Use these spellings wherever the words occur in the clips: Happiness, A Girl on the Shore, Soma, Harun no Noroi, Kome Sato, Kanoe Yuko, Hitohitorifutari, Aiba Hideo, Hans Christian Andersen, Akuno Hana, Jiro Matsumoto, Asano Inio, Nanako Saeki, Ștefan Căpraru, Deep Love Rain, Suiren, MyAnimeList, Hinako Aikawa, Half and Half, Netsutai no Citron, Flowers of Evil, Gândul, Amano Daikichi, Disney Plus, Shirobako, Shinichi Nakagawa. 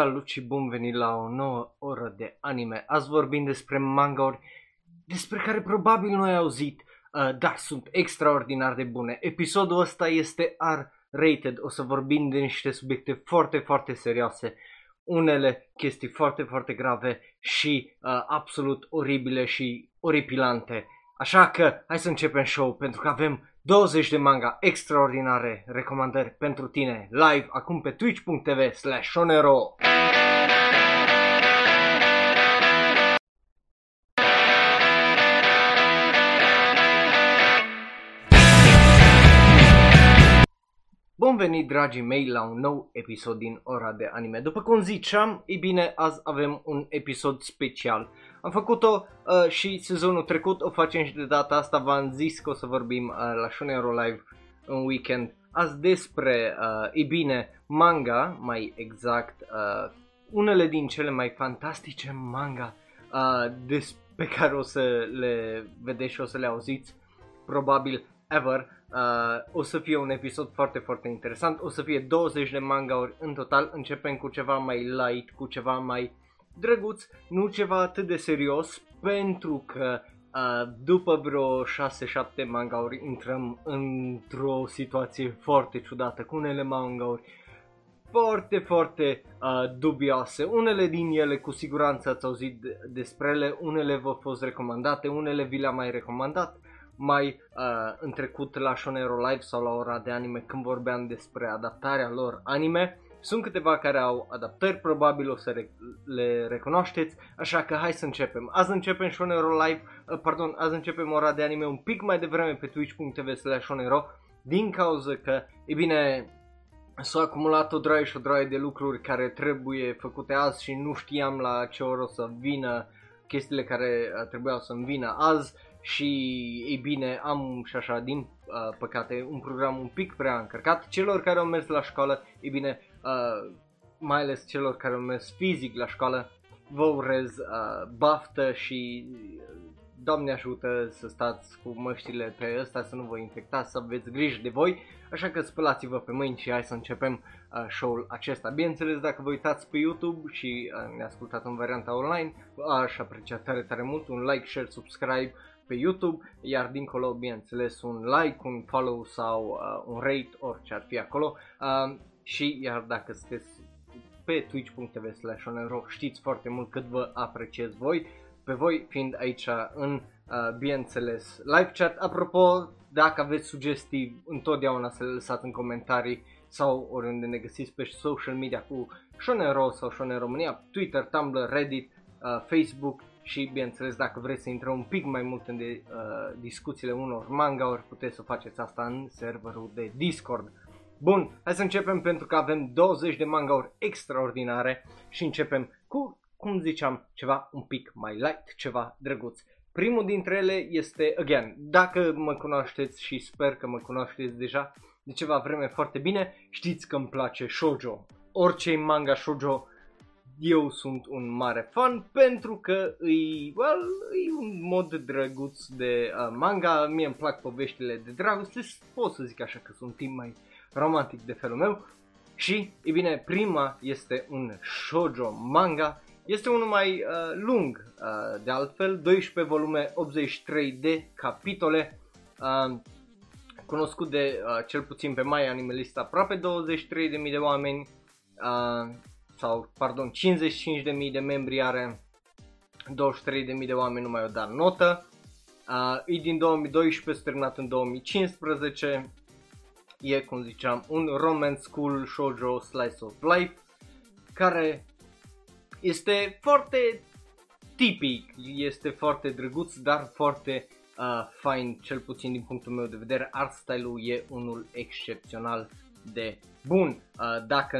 Salut și bun venit la o nouă oră de anime. Azi vorbim despre mangauri despre care probabil nu ai auzit, dar sunt extraordinar de bune. Episodul ăsta este R-rated, o să vorbim de niște subiecte foarte, foarte serioase. Unele chestii foarte, foarte grave și absolut oribile și oripilante. Așa că hai să începem show pentru că avem 20 de manga extraordinare, recomandări pentru tine, live, acum pe twitch.tv/shonenro. Bun venit, dragii mei, la un nou episod din Ora de Anime. După cum ziceam, ei bine, azi avem un episod special. Am făcut-o și sezonul trecut, o facem și de data asta. V-am zis că o să vorbim la Shonenro Live în weekend azi despre, ei bine, manga, mai exact, unele din cele mai fantastice manga pe care o să le vedeți și o să le auziți, probabil, ever. O să fie un episod foarte, foarte interesant. O să fie 20 de mangauri în total. Începem cu ceva mai light, cu ceva mai drăguț, nu ceva atât de serios, pentru că după vreo 6-7 mangauri intrăm într-o situație foarte ciudată, cu unele mangauri foarte, foarte dubioase. Unele din ele cu siguranță ați auzit despre ele, unele v-au fost recomandate, unele vi le-am mai recomandat mai în trecut la Shonenro Live sau la Ora de Anime când vorbeam despre adaptarea lor anime. Sunt câteva care au adaptări, probabil o să le recunoașteți, așa că hai să începem. Azi începem Shonenro Live, azi începem Ora de Anime un pic mai devreme pe twitch.tv/shonenro din cauza că, e bine, s-au acumulat o draie și o draie de lucruri care trebuie făcute azi și nu știam la ce oră o să vină chestiile care trebuiau să-mi vină azi. Și, ei bine, am și așa, din păcate, un program un pic prea încărcat. Celor care au mers la școală, ei bine, mai ales celor care au mers fizic la școală, vă urez baftă și, Doamne ajută, să stați cu măștile pe ăsta, să nu vă infectați, să aveți grijă de voi. Așa că spălați-vă pe mâini și hai să începem show-ul acesta. Bineînțeles, dacă vă uitați pe YouTube și ne ascultați în varianta online, aș aprecia tare, tare mult un like, share, subscribe pe YouTube, iar dincolo, bineînțeles, un like, un follow sau un rate, orice ar fi acolo. Și iar dacă sunteți pe twitch.tv/shonenro, știți foarte mult cât vă apreciez voi, pe voi fiind aici în, bineînțeles, live chat. Apropo, dacă aveți sugestii, întotdeauna să le lăsați în comentarii sau oriunde ne găsiți pe social media cu Shonenro sau Shonen România, Twitter, Tumblr, Reddit, Facebook. Și, bineînțeles, dacă vreți să intrăm un pic mai mult în discuțiile unor mangauri, puteți să faceți asta în serverul de Discord. Bun, hai să începem pentru că avem 20 de mangauri extraordinare și începem cu, cum ziceam, ceva un pic mai light, ceva drăguț. Primul dintre ele este, again, dacă mă cunoașteți și sper că mă cunoașteți deja de ceva vreme foarte bine, știți că îmi place shoujo. Orice manga shoujo, eu sunt un mare fan pentru că e un mod drăguț de manga. Mie îmi plac poveștile de dragoste, pot să zic așa că sunt timp mai romantic de felul meu. Și, e bine, prima este un shoujo manga, este unul mai lung de altfel, 12 volume, 83 de capitole, cunoscut de cel puțin pe MyAnimeList aproape 23.000 de oameni, sau, pardon, 55.000 de membri are, 23.000 de oameni nu mai au dat notă. E din 2012, s-a terminat în 2015. E, cum ziceam, un romance school shoujo slice of life care este foarte tipic, este foarte drăguț, dar foarte fain, cel puțin din punctul meu de vedere. Art style-ul e unul excepțional de bun, dacă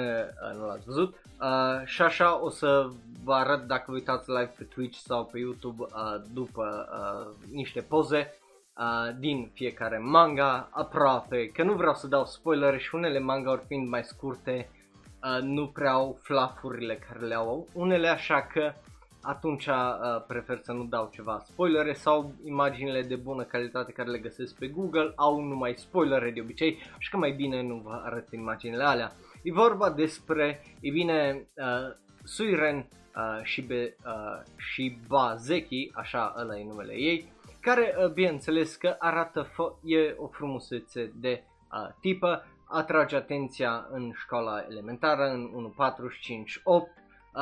nu l-ați văzut. Și așa o să vă arăt, dacă vă uitați live pe Twitch sau pe YouTube, după niște poze din fiecare manga aproape, că nu vreau să dau spoilere și unele mangauri fiind mai scurte nu prea au fluff-urile care le au unele, așa că atunci prefer să nu dau ceva spoilere, sau imaginile de bună calitate care le găsesc pe Google au numai spoilere de obicei, așa că mai bine nu vă arăt imaginile alea. E vorba despre, e bine, Suiren Shiba Zeki, așa ăla e numele ei, care, bineînțeles că arată, e o frumusețe de tipă, atrage atenția în școala elementară, în 1.4 și 5.8,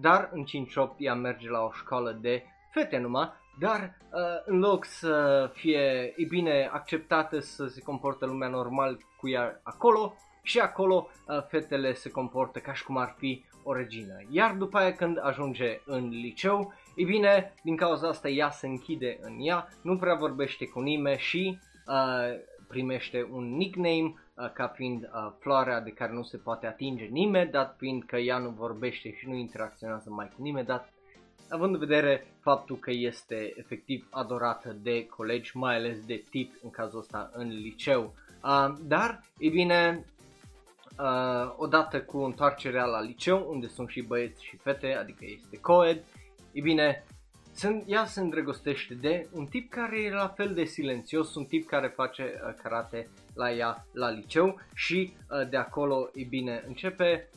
dar în 5.8 ea merge la o școală de fete numai, dar în loc să fie, e bine, acceptată, să se comportă lumea normal cu ea acolo, și acolo fetele se comportă ca și cum ar fi o regină. Iar după aia când ajunge în liceu, e bine, din cauza asta ea se închide în ea, nu prea vorbește cu nimeni și primește un nickname ca fiind floarea de care nu se poate atinge nimeni, dat fiind că ea nu vorbește și nu interacționează mai cu nimeni, dat având în vedere faptul că este efectiv adorată de colegi, mai ales de tip în cazul ăsta în liceu. Dar, e bine, odată cu întoarcerea la liceu, unde sunt și băieți și fete, adică este co-ed, e bine, ea se îndrăgostește de un tip care e la fel de silențios, un tip care face karate la ea la liceu și de acolo, e bine, începe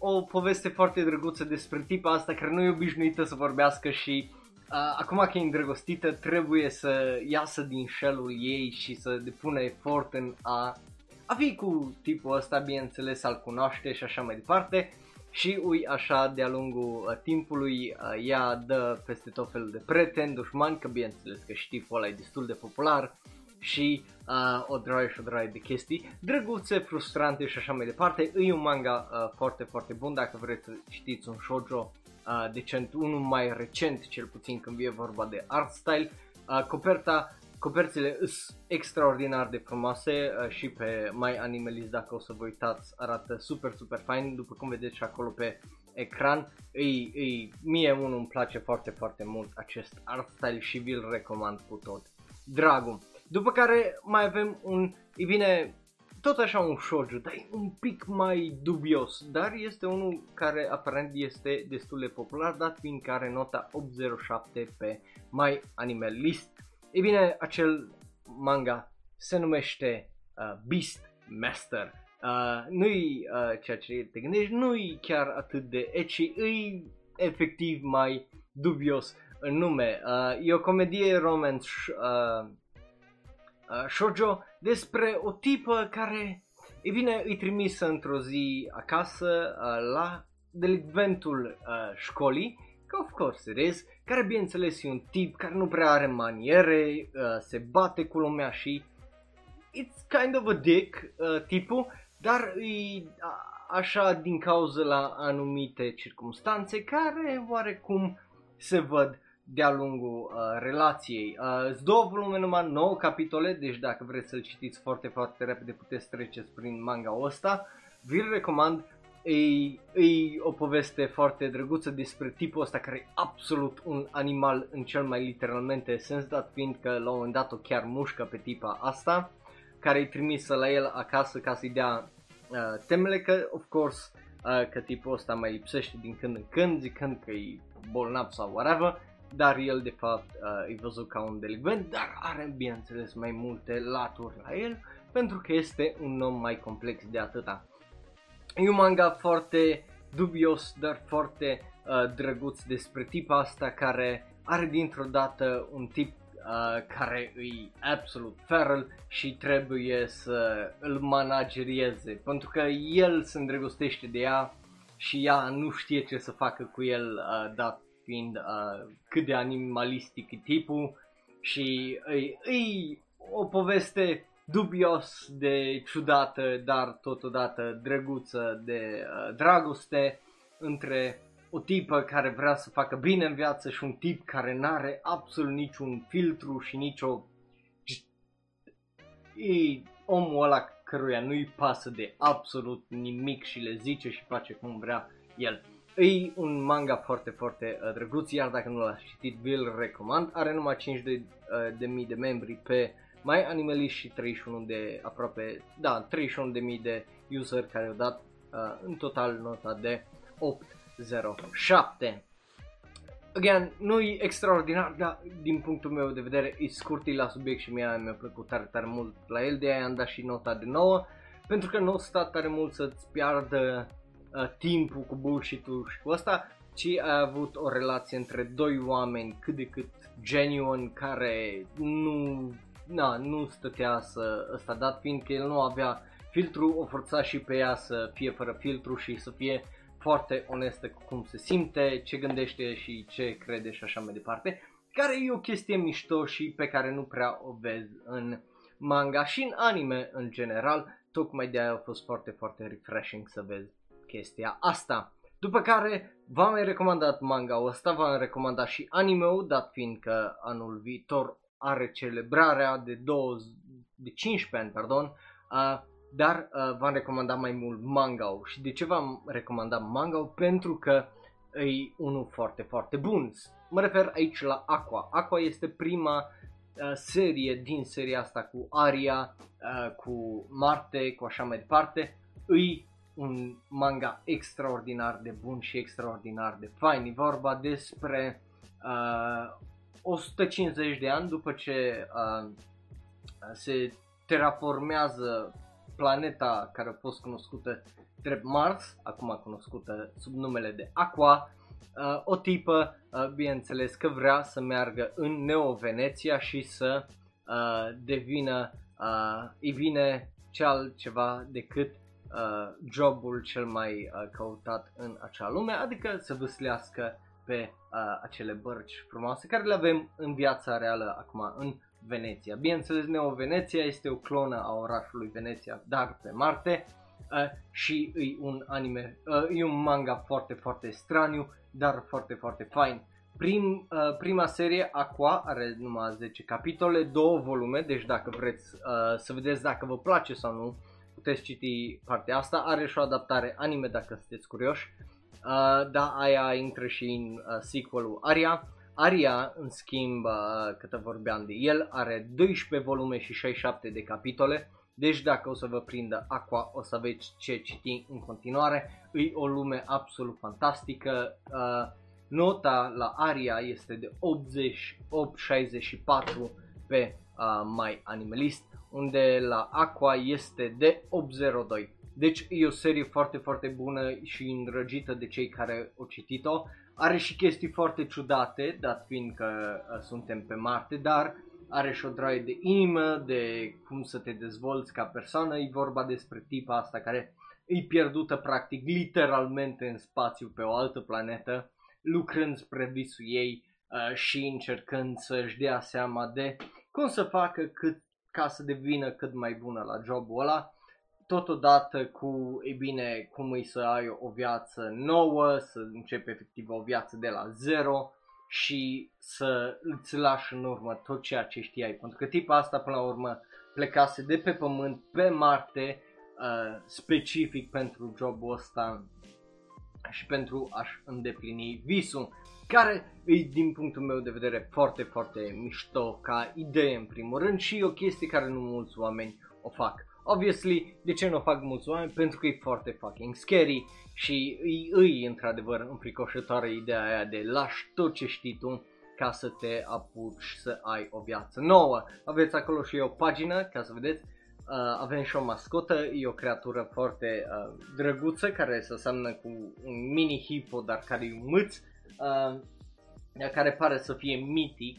o poveste foarte drăguță despre tipa asta care nu e obișnuită să vorbească și acum că e îndrăgostită trebuie să iasă din șelul ei și să depune efort în a fi cu tipul ăsta, bineînțeles, a-l cunoaște și așa mai departe. Și ui așa de-a lungul timpului ea dă peste tot felul de prieteni, dușmani, că bineînțeles că și tipul ăla e destul de popular și o draie de chestii drăguțe, frustrante și așa mai departe. E un manga foarte, foarte bun dacă vreți să știți un shoujo decent, unul mai recent cel puțin când e vorba de art style. Coperțile sunt extraordinar de frumoase și pe MyAnimeList, dacă o să vă uitați, arată super, super fain, după cum vedeți și acolo pe ecran. Mie unul îmi place foarte, foarte mult acest art style și vi-l recomand cu tot dragul. După care mai avem un, e bine, tot așa un shoujo, dar e un pic mai dubios, dar este unul care aparent este destul de popular, dat fiind că are nota 8.07 pe MyAnimeList. E bine, acel manga se numește Beast Master. Nu-i ceea ce te gândești, nu-i chiar atât de ecchi, îi efectiv mai dubios în nume. E o comedie romance shoujo despre o tipă care, e bine, îi trimisă într-o zi acasă la delinventul școlii, că of course it is, care bineînțeles e un tip care nu prea are maniere, se bate cu lumea și it's kind of a dick tipul, dar e așa din cauza la anumite circumstanțe care oarecum se văd de-a lungul relației. Sunt două volume numai, 9 capitole, deci dacă vreți să-l citiți foarte, foarte repede puteți treceți prin manga-ul ăsta, vi-l recomand. E o poveste foarte drăguță despre tipul ăsta care e absolut un animal în cel mai literalmente sens, dat fiind că la un moment dat o chiar mușcă pe tipa asta care îi trimisă la el acasă ca să-i dea temele, că of course că tipul ăsta mai lipsește din când în când zicând că e bolnav sau whatever, dar el de fapt e văzut ca un delinvent, dar are bineînțeles mai multe laturi la el pentru că este un om mai complex de atâta. E un manga foarte dubios, dar foarte drăguț despre tipa asta care are dintr-o dată un tip care e absolut feral și trebuie să îl managerieze pentru că el se îndrăgostește de ea și ea nu știe ce să facă cu el, dat fiind cât de animalistic e tipul și e o poveste dubios de ciudată, dar totodată drăguță de dragoste între o tipă care vrea să facă bine în viață și un tip care n-are absolut niciun filtru și nicio... E omul ăla căruia nu-i pasă de absolut nimic și le zice și face cum vrea el. E un manga foarte, foarte drăguț, iar dacă nu l-ați citit, vi-l recomand. Are numai 5.000 de membri pe MyAnimeList și 31.000 de user care au dat în total nota de 8.07. Again, nu e extraordinar, dar din punctul meu de vedere e scurt, e la subiect și mi-a plăcut tare, tare mult la el, de aia am dat și nota de 9. pentru că nu o să tare mult să-ți piardă timpul cu bullshit-ul și cu ăsta, ci a avut o relație între doi oameni cât de cât genuine, care nu stătea să ăsta, dat fiindcă el nu avea filtru, o forța și pe ea să fie fără filtru și să fie foarte onestă cu cum se simte, ce gândește și ce crede și așa mai departe, care e o chestie mișto și pe care nu prea o vezi în manga și în anime în general, tocmai de aia a fost foarte, foarte refreshing să vezi chestia asta. După care v-am mai recomandat manga-ul ăsta, v-am recomandat și anime-ul, dat fiindcă anul viitor are celebrarea de 15 ani, pardon, dar v-am recomandat mai mult manga-ul. Și de ce v-am recomandat manga-ul? Pentru că e unul foarte, foarte bun. Mă refer aici la Aqua. Aqua este prima serie din seria asta cu Aria, cu Marte, cu așa mai departe. E un manga extraordinar de bun și extraordinar de fain. E vorba despre 150 de ani după ce se terraformează planeta care a fost cunoscută drept Mars, acum cunoscută sub numele de Aqua. O tipă, bineînțeles că vrea să meargă în Neo-Veneția și să devină, îi vine ce altceva decât jobul cel mai căutat în acea lume, adică să vâslească pe acele bărci frumoase care le avem în viața reală acum în Veneția. Bineînțeles, Neo-Veneția este o clonă a orașului Veneția, dar pe Marte, și e un manga foarte, foarte straniu, dar foarte, foarte fain. Prima serie, Aqua, are numai 10 capitole, 2 volume, deci dacă vreți să vedeți dacă vă place sau nu, puteți citi partea asta. Are și o adaptare anime dacă sunteți curioși, dar aia intră și în sequelul Aria. Aria, în schimb, cât vorbeam de el, are 12 volume și 67 de capitole, deci dacă o să vă prindă Aqua, o să aveți ce citi în continuare. E o lume absolut fantastică. Nota la Aria este de 88,64 pe MyAnimeList, unde la Aqua este de 8,02. Deci e o serie foarte, foarte bună și îndrăgită de cei care au citit-o. Are și chestii foarte ciudate, dat fiindcă suntem pe Marte, dar are și o draie de inimă, de cum să te dezvolți ca persoană. E vorba despre tipa asta care e pierdută practic literalmente în spațiu pe o altă planetă, lucrând spre visul ei și încercând să-și dea seama de cum să facă ca să devină cât mai bună la jobul ăla, totodată cu, e bine, cum e să ai o viață nouă, să începi efectiv o viață de la zero și să îți lași în urmă tot ceea ce știai, pentru că tipa asta până la urmă plecase de pe Pământ pe Marte specific pentru jobul ăsta și pentru a-și îndeplini visul, care e din punctul meu de vedere foarte, foarte mișto ca idee în primul rând și o chestie care nu mulți oameni o fac. Obviously, de ce nu o fac mulți oameni? Pentru că e foarte fucking scary și îi într-adevăr înfricoșătoare ideea aia de lași tot ce știi tu ca să te apuci să ai o viață nouă. Aveți acolo și o pagină, ca să vedeți, avem și o mascotă, e o creatură foarte drăguță care se aseamnă cu un mini hippo, dar care e un mâț, care pare să fie mitic.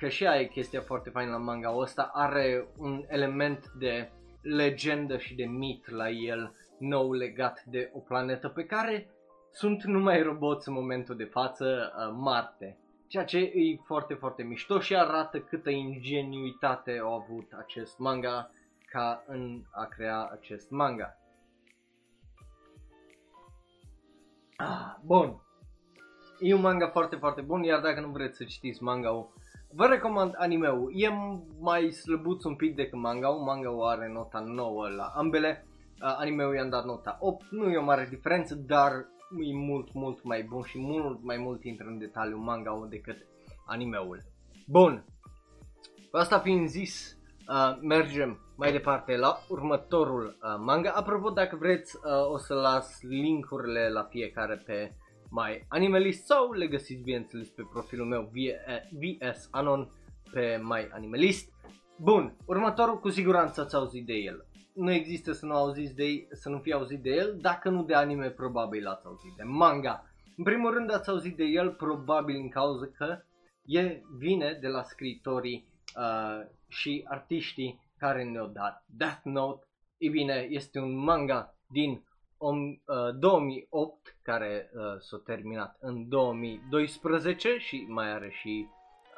Că și aia e chestia foarte faină la manga-ul ăsta, are un element de legendă și de mit la el nou legat de o planetă pe care sunt numai roboți în momentul de față, Marte, ceea ce e foarte, foarte mișto și arată câtă ingenuitate a avut acest manga ca în a crea acest manga. Bun. E un manga foarte, foarte bun, iar dacă nu vreți să citiți manga-ul, vă recomand anime-ul. E mai slăbuț un pic decât manga-ul, manga-ul are nota 9 la ambele, anime-ul i-am dat nota 8, nu e o mare diferență, dar e mult, mult mai bun și mult mai mult intră în detaliu manga-ul decât anime-ul. Bun, cu asta fiind zis, mergem mai departe la următorul manga. Apropo, dacă vreți, o să las link-urile la fiecare pe MyAnimeList sau le găsiți bineînțeles pe profilul meu VS Anon pe MyAnimeList. Bun, următorul cu siguranță ați auzit de el. nu există să nu auziți de, să nu fi auzit de el, dacă nu de anime probabil ați auzit de manga. În primul rând ați auzit de el probabil în cauza că el vine de la scriitorii și artiștii care ne-au dat Death Note. E bine, este un manga din 2008 care s-a terminat în 2012 și mai are și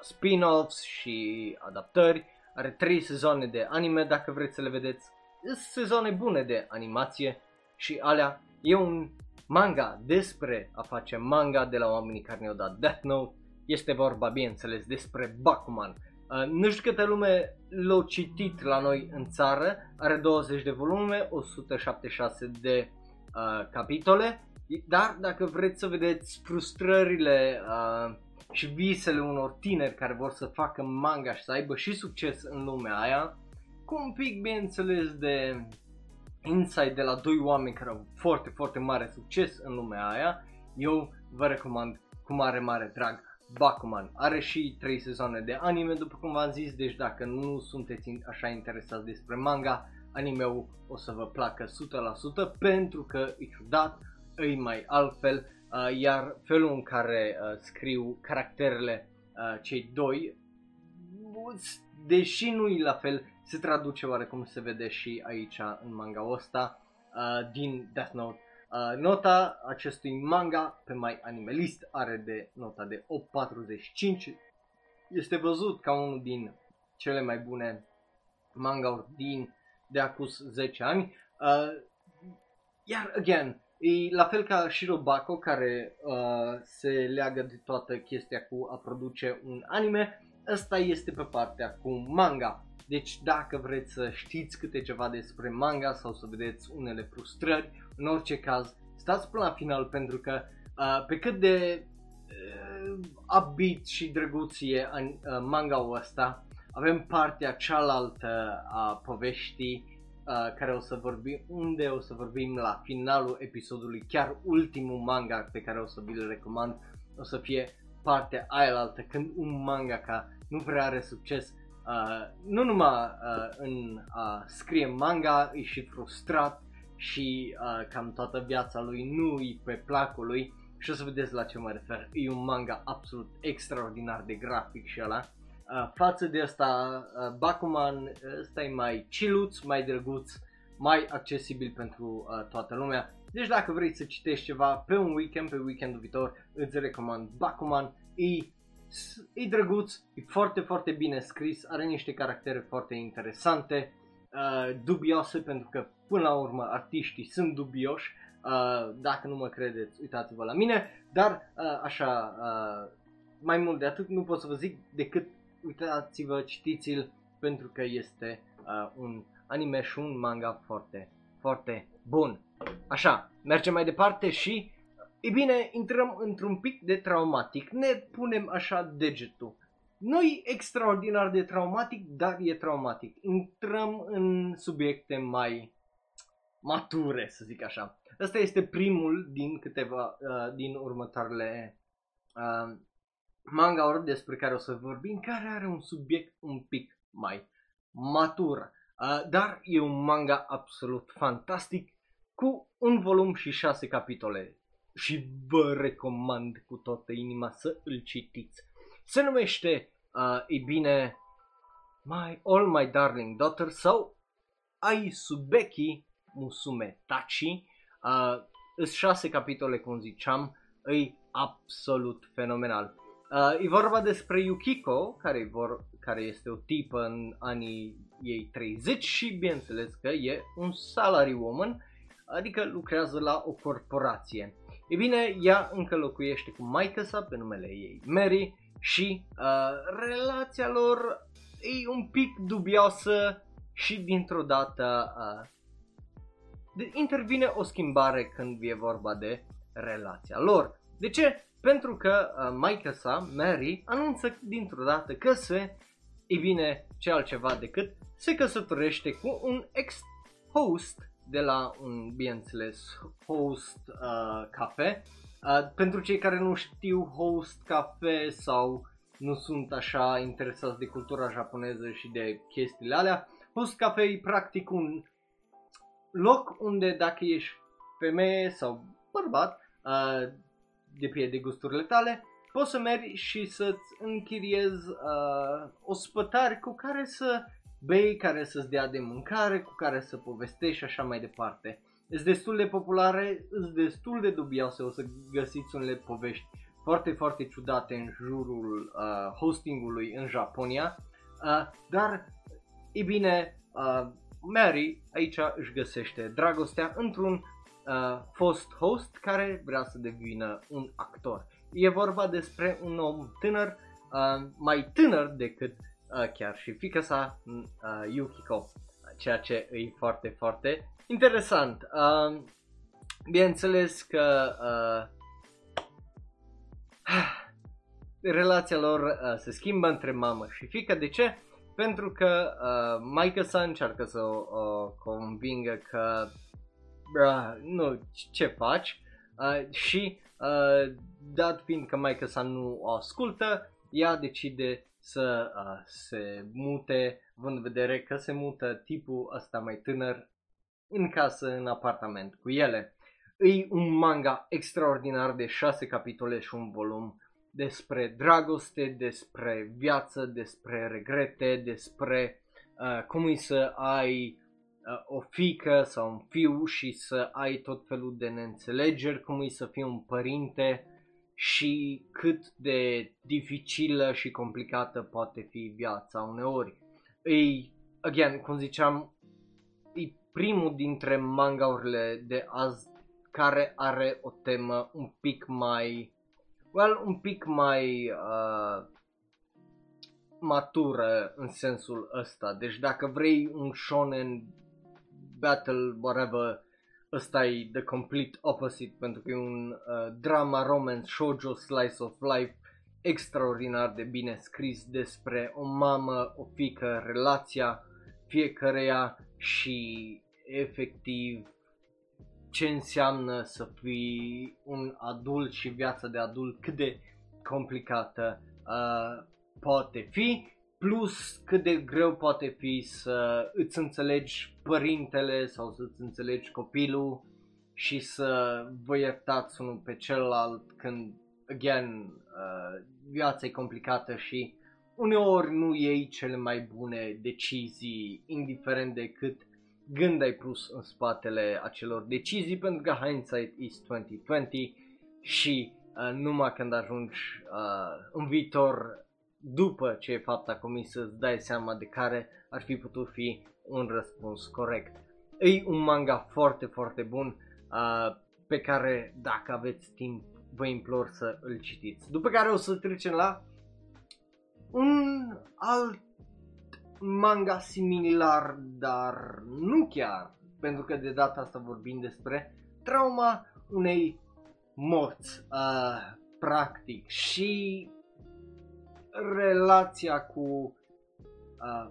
spin-offs și adaptări. Are 3 sezoane de anime dacă vreți să le vedeți. Sunt sezoane bune de animație și alea. E un manga despre a face manga de la oamenii care ne-au dat Death Note. Este vorba, bineînțeles, despre Bakuman. Nu știu câte lume l-au citit la noi în țară. Are 20 de volume, 176 de capitole. Dar dacă vreți să vedeți frustrările și visele unor tineri care vor să facă manga și să aibă și succes în lumea aia, cu un pic, bineînțeles, de insight de la 2 oameni care au foarte, foarte mare succes în lumea aia, eu vă recomand cu mare, mare drag Bakuman. Are și 3 sezoane de anime, după cum v-am zis, deci dacă nu sunteți așa interesați despre manga, anime-ul o să vă placă 100% pentru că e ciudat, e mai altfel, iar felul în care scriu caracterele cei doi, deși nu e la fel, se traduce oarecum, se vede și aici în manga-ul ăsta din Death Note. Nota acestui manga pe MyAnimeList are de nota de 8.45. Este văzut ca unul din cele mai bune manga-uri de acus 10 ani. Iar, again, e la fel ca Shirobako, care se leagă de toată chestia cu a produce un anime. Ăsta este pe partea cu manga. Deci dacă vreți să știți câte ceva despre manga sau să vedeți unele frustrări, în orice caz, stați până la final pentru că pe cât de upbeat și drăguție manga-ul ăsta, avem partea cealaltă a poveștii care o să vorbim, unde o să vorbim la finalul episodului, chiar ultimul manga pe care o să vi-l recomand, o să fie partea aialaltă, când un mangaka nu prea are succes, nu numai în a scrie manga, e și frustrat și cam toată viața lui nu-i pe placul lui și o să vedeți la ce mă refer. E un manga absolut extraordinar de grafic și ăla. Față de asta, Bakuman, ăsta e mai chilluț, mai drăguț, mai accesibil pentru toată lumea. Deci dacă vrei să citești ceva pe un weekend, pe weekendul viitor, îți recomand Bakuman. E drăguț, e foarte, foarte bine scris, are niște caractere foarte interesante, dubioase, pentru că până la urmă artiștii sunt dubioși. Dacă nu mă credeți, uitați-vă la mine, dar așa, mai mult de atât nu pot să vă zic decât uitați-vă, citiți-l, pentru că este un anime și un manga foarte, foarte bun. Așa, mergem mai departe și e bine, intrăm într-un pic de traumatic, ne punem așa degetul. Nu e extraordinar de traumatic, dar e traumatic. Intrăm în subiecte mai mature, să zic așa. Ăsta este primul din câteva, din următoarele manga-uri despre care o să vorbim, care are un subiect un pic mai matur. Dar e un manga absolut fantastic, cu un volum și 6 capitole. Și vă recomand cu toată inima să îl citiți. Se numește, e bine, My All My Darling Daughter sau Aisubeki Musume Tachi. Sunt 6 capitole, cum ziceam, e absolut fenomenal. E vorba despre Yukiko, care este o tipă în anii ei 30 și bineînțeles că e un salary woman, adică lucrează la o corporație. E bine, ea încă locuiește cu maică-sa pe numele ei Mary și relația lor e un pic dubioasă și dintr-o dată intervine o schimbare când e vorba de relația lor. De ce? Pentru că maică-sa, Mary, anunță dintr-o dată că ce altceva decât se căsătorește cu un ex-host de la un, bineînțeles, host cafe. Pentru cei care nu știu, host cafe sau nu sunt așa interesați de cultura japoneză și de chestiile alea, host cafe e practic un loc unde dacă ești femeie sau bărbat, depinde de gusturile tale, poți să mergi și să-ți închiriezi ospătari cu care să bei, care să-ți dea de mâncare, cu care să povestești și așa mai departe. Sunt destul de populare, sunt destul de dubioase, o să găsiți unele povești foarte, foarte ciudate în jurul hostingului în Japonia, dar, e bine, Mary aici își găsește dragostea într-un fost host care vrea să devină un actor. E vorba despre un om tânăr, mai tânăr decât chiar și fiica sa, Yukiko, ceea ce e foarte, foarte interesant. Bineînțeles că relația lor se schimbă între mamă și fiică. De ce? Pentru că maică-sa încearcă să o convingă că nu, ce faci? Și dat fiind că maică-sa nu o ascultă, ea decide să se mute, având în vedere că se mută tipul ăsta mai tânăr în casă, în apartament cu ele. E un manga extraordinar de 6 capitole și un volum despre dragoste, despre viață, despre regrete, despre cum e să ai o fiică sau un fiu și să ai tot felul de neînțelegeri, cum e să fii un părinte și cât de dificilă și complicată poate fi viața uneori. E, again, cum ziceam, e primul dintre mangaurile de azi care are o temă un pic mai, un pic mai matură în sensul ăsta. Deci dacă vrei un shonen battle, whatever, ăsta e the complete opposite, pentru că e un drama, romance, shoujo, slice of life extraordinar de bine scris despre o mamă, o fiică, relația fiecăreia și efectiv ce înseamnă să fii un adult și viața de adult, cât de complicată poate fi, plus cât de greu poate fi să îți înțelegi părintele sau să îți înțelegi copilul și să vă iertați unul pe celălalt când, again, viața e complicată și uneori nu iei cele mai bune decizii, indiferent de cât gând ai pus în spatele acelor decizii, pentru că hindsight is 2020 și numai când ajungi în viitor, după ce e fapta comisă, îți dai seama de care ar fi putut fi un răspuns corect. E un manga foarte, foarte bun pe care, dacă aveți timp, vă implor să îl citiți. După care o să trecem la un alt manga similar, dar nu chiar, pentru că de data asta vorbim despre trauma unei morți, practic, și relația cu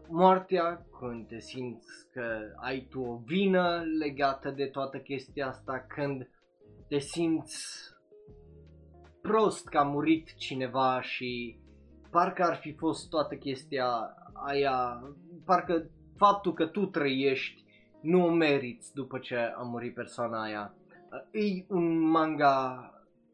moartea, când te simți că ai tu o vină legată de toată chestia asta, când te simți prost că a murit cineva și parcă ar fi fost toată chestia aia, parcă faptul că tu trăiești nu o meriți după ce a murit persoana aia. E un manga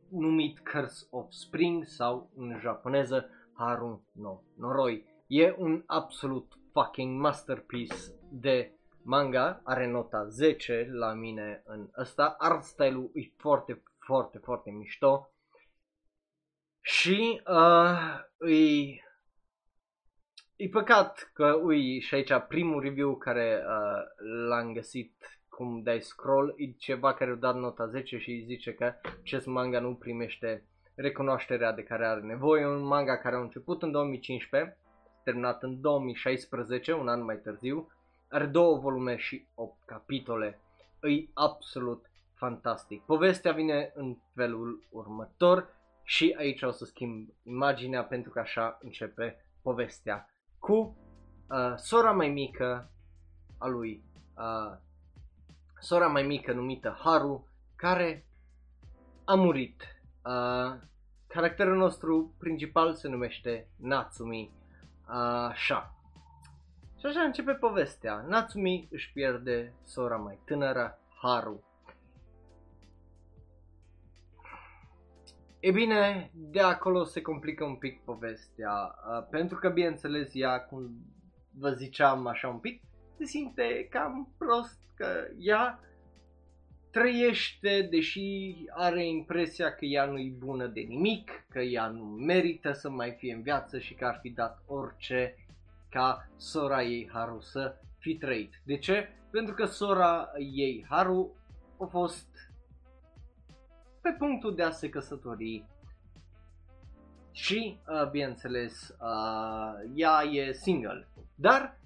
numit Curse of Spring sau în japoneză Harun no Noroi. E un absolut fucking masterpiece de manga, are nota 10 la mine în ăsta, art style-ul e foarte, foarte, foarte mișto și e păcat că, și aici primul review care l-am găsit, cum dai scroll, e ceva care a dat nota 10 și zice că acest manga nu primește recunoașterea de care are nevoie. Un manga care a început în 2015, terminat în 2016, un an mai târziu, are 2 volume și 8 capitole. E absolut fantastic. Povestea vine în felul următor și aici o să schimb imaginea pentru că așa începe povestea, cu sora mai mică a lui, sora mai mică numită Haru, care a murit. Caracterul nostru principal se numește Natsumi. Așa. Și așa începe povestea. Natsumi își pierde sora mai tânără, Haru. E bine, de acolo se complică un pic povestea, pentru că, bineînțeles, ea, cum vă ziceam așa un pic, se simte cam prost că ea trăiește, deși are impresia că ea nu-i bună de nimic, că ea nu merită să mai fie în viață și că ar fi dat orice ca sora ei Haru să fi trăit. De ce? Pentru că sora ei Haru a fost pe punctul de a se căsători și, bineînțeles, ea e single, dar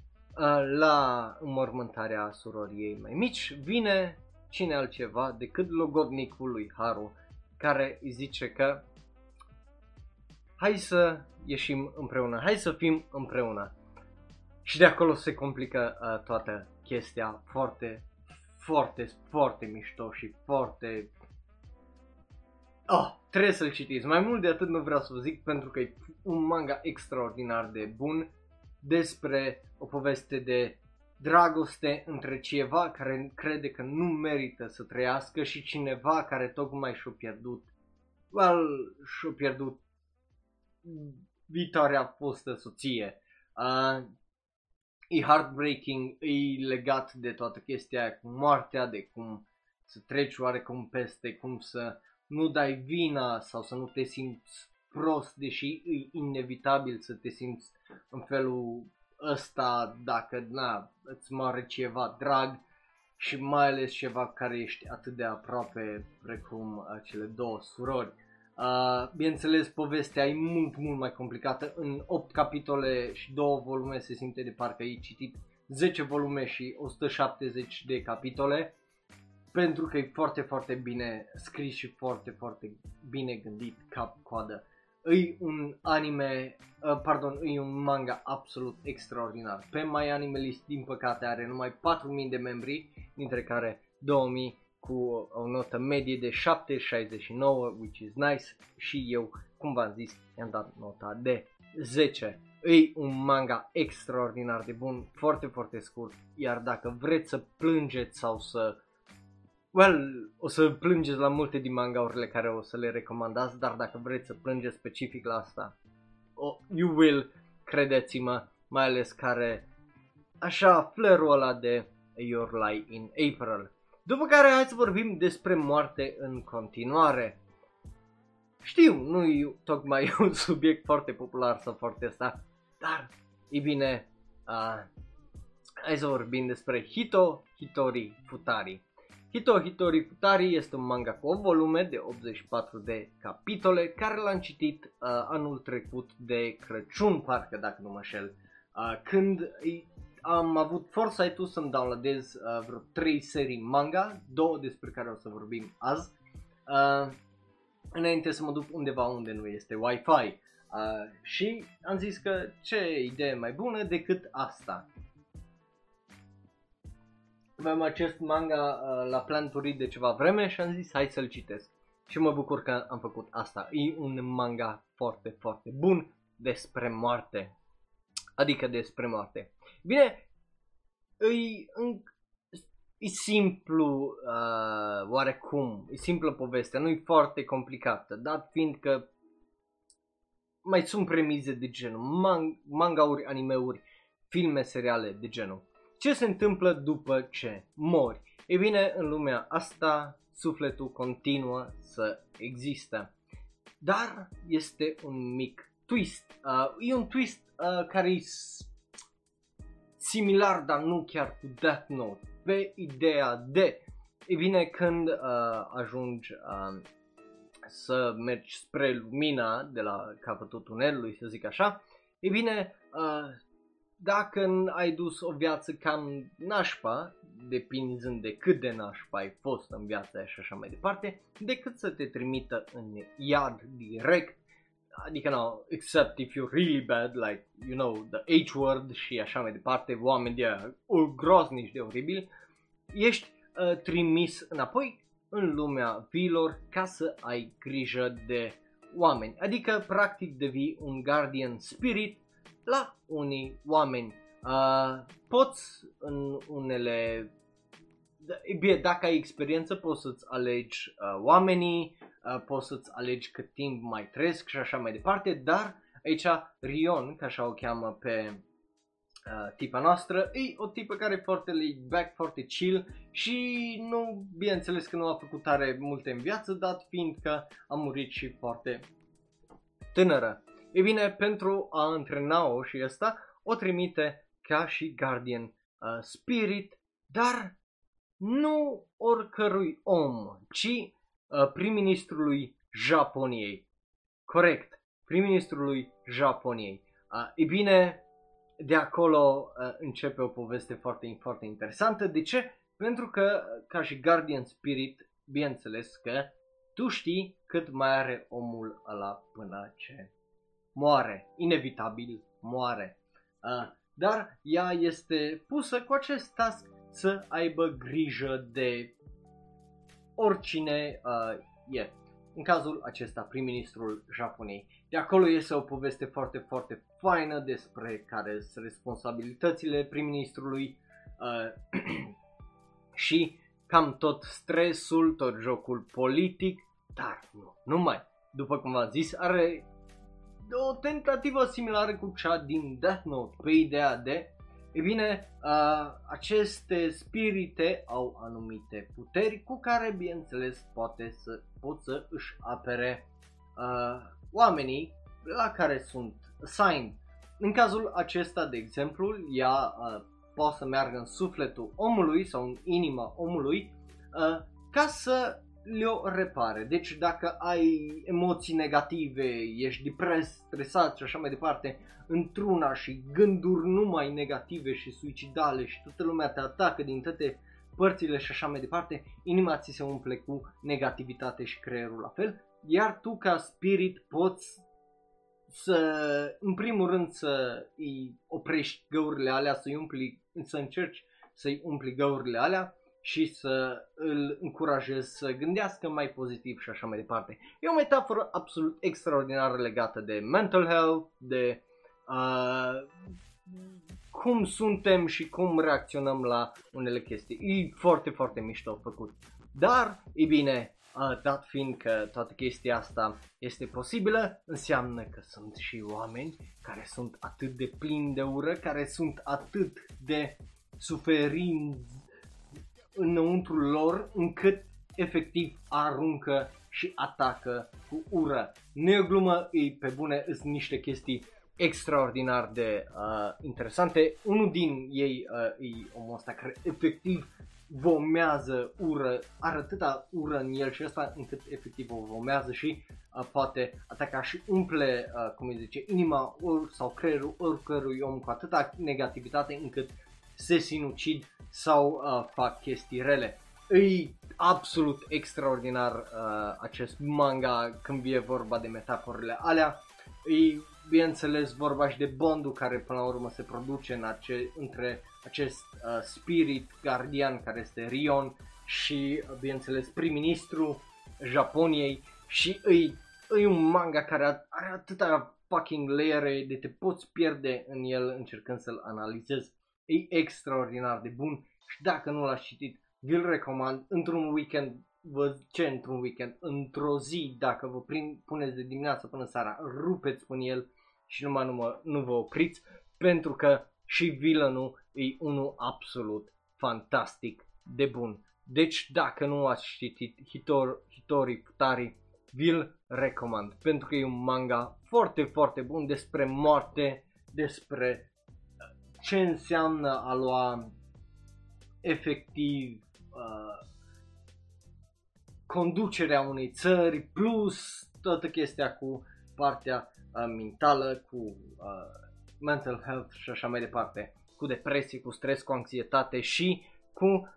la înmormântarea surorii ei mai mici vine cine altceva decât logodnicul lui Haru, care îi zice că hai să ieșim împreună, hai să fim împreună. Și de acolo se complică toată chestia foarte, foarte, foarte mișto și foarte... Oh, trebuie să-l citiți, mai mult de atât nu vreau să vă zic pentru că e un manga extraordinar de bun despre o poveste de dragoste între cineva care crede că nu merită să trăiască și cineva care tocmai și-a pierdut, și-a pierdut viitoarea fostă soție. E heartbreaking, e legat de toată chestia aia cu moartea, de cum să treci oarecum peste, cum să nu dai vina sau să nu te simți prost, deși e inevitabil să te simți în felul ăsta dacă îți moare ceva drag și mai ales ceva care ești atât de aproape precum cele două surori. Bineînțeles, povestea e mult, mult mai complicată. În 8 capitole și 2 volume se simte de parcă ai citit 10 volume și 170 de capitole, pentru că e foarte, foarte bine scris și foarte, foarte bine gândit cap-coadă. E un anime, e un manga absolut extraordinar. Pe MyAnimeList, din păcate, are numai 4.000 de membri, dintre care 2.000 cu o notă medie de 7.69, which is nice, și eu, cum v-am zis, i-am dat nota de 10. E un manga extraordinar de bun, foarte, foarte scurt, iar dacă vreți să plângeți sau să... o să plângeți la multe din mangaurile care o să le recomandați, dar dacă vreți să plângeți specific la asta, you will, credeți-mă, mai ales care așa flerul ăla de Your Lie in April. După care hai să vorbim despre moarte în continuare. Știu, nu e tocmai un subiect foarte popular sau foarte ăsta, dar e bine, hai să vorbim despre Hitohitorifutari. Hitohitorifutari este un manga cu 8 volume de 84 de capitole care l-am citit anul trecut de Crăciun, parcă dacă nu mă înșel, când am avut foresight-ul să-mi downloadez vreo 3 serii manga, 2 despre care o să vorbim azi, înainte să mă duc undeva unde nu este Wi-Fi, și am zis că ce idee mai bună decât asta. Aveam acest manga la planturii de ceva vreme și am zis hai să-l citesc și mă bucur că am făcut asta. E un manga foarte, foarte bun despre moarte, adică despre moarte. Bine, e simplu oarecum, e simplă povestea, nu e foarte complicată, dat fiind că mai sunt premize de genul mangauri, animeuri, filme, seriale de genul. Ce se întâmplă după ce mori? E bine, în lumea asta sufletul continuă să existe, dar este un mic twist. E un twist care e similar, dar nu chiar cu Death Note, pe ideea de... E bine, când ajungi să mergi spre lumina de la capătul tunelului, să zic așa, e bine... dacă ai dus o viață cam nașpa, depinzând de cât de nașpa ai fost în viața aia și așa mai departe, decât să te trimită în iad direct, adică no, except if you're really bad, like, you know, the H-word și așa mai departe, oameni de aia groznici de oribil, ești trimis înapoi în lumea viilor ca să ai grijă de oameni, adică practic devii un guardian spirit la unii oameni, Poți în unele, bine, dacă ai experiență poți să-ți alegi oamenii, poți să-ți alegi cât timp mai trăiesc și așa mai departe, dar aici Rion, ca așa o cheamă pe tipa noastră, e o tipă care e foarte laid back, foarte chill și nu, bineînțeles că nu a făcut tare multe în viață, dat fiind că a murit și foarte tânără. Ei bine, pentru a antrena-o și asta, o trimite ca și Guardian Spirit, dar nu oricărui om, ci prim-ministrului Japoniei. Corect, prim-ministrului Japoniei. Ei bine, de acolo începe o poveste foarte, foarte interesantă. De ce? Pentru că, ca și Guardian Spirit, bineînțeles că tu știi cât mai are omul ăla până ce moare. Inevitabil moare. Dar ea este pusă cu acest task să aibă grijă de oricine e. În cazul acesta, prim-ministrul Japoniei. De acolo este o poveste foarte, foarte faină despre care sunt responsabilitățile prim-ministrului și cam tot stresul, tot jocul politic, dar nu numai. După cum v-am zis, are o tentativă similară cu cea din Death Note, pe ideea de, e bine, aceste spirite au anumite puteri cu care, bineînțeles, pot să își apere oamenii la care sunt assigned. În cazul acesta, de exemplu, ea poate să meargă în sufletul omului sau în inima omului ca să le-o repare. Deci dacă ai emoții negative, ești depres, stresat și așa mai departe, într-una și gânduri numai negative și suicidale și toată lumea te atacă din toate părțile și așa mai departe, inima ți se umple cu negativitate și creierul la fel, iar tu ca spirit poți să, în primul rând, să îi oprești găurile alea, să încerci să-i umpli găurile alea și să îl încurajezi să gândească mai pozitiv și așa mai departe. E o metaforă absolut extraordinară legată de mental health, de cum suntem și cum reacționăm la unele chestii. E foarte, foarte mișto făcut. Dar, e bine, dat fiind că toată chestia asta este posibilă, înseamnă că sunt și oameni care sunt atât de plini de ură, care sunt atât de suferinți înăuntru lor, încât efectiv aruncă și atacă cu ură. Nu e o glumă, e pe bune, sunt niște chestii extraordinar de interesante. Unul din ei e omul ăsta care efectiv vomează ură, are atâta ură în el și ăsta încât efectiv o vomează și poate ataca și umple, cum îi zice, inima sau creierul oricărui om cu atâta negativitate încât se sinucid sau fac chestii rele. E absolut extraordinar acest manga când e vorba de metaforele alea. E, bineînțeles, vorba și de bondul care până la urmă se produce între acest spirit guardian care este Rion și, bineînțeles, prim-ministru Japoniei, și e un manga care are atâta fucking layere de te poți pierde în el încercând să-l analizezi. E extraordinar de bun și dacă nu l-ați citit, vi-l recomand. Într-o zi, dacă vă puneți de dimineață până seara, rupeți până el și numai nu vă opriți, pentru că și villainul e unul absolut fantastic de bun. Deci dacă nu ați citit Hitohitorifutari, vi-l recomand, pentru că e un manga foarte, foarte bun despre moarte, despre ce înseamnă a lua efectiv conducerea unei țări, plus toată chestia cu partea mentală, cu mental health și așa mai departe, cu depresie, cu stres, cu anxietate și cu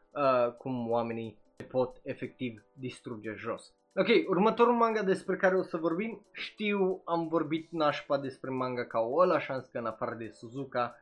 cum oamenii pot efectiv distruge jos. Ok, următorul manga despre care o să vorbim, știu, am vorbit nașpa despre manga ca ăla, șans că în afară de Suzuka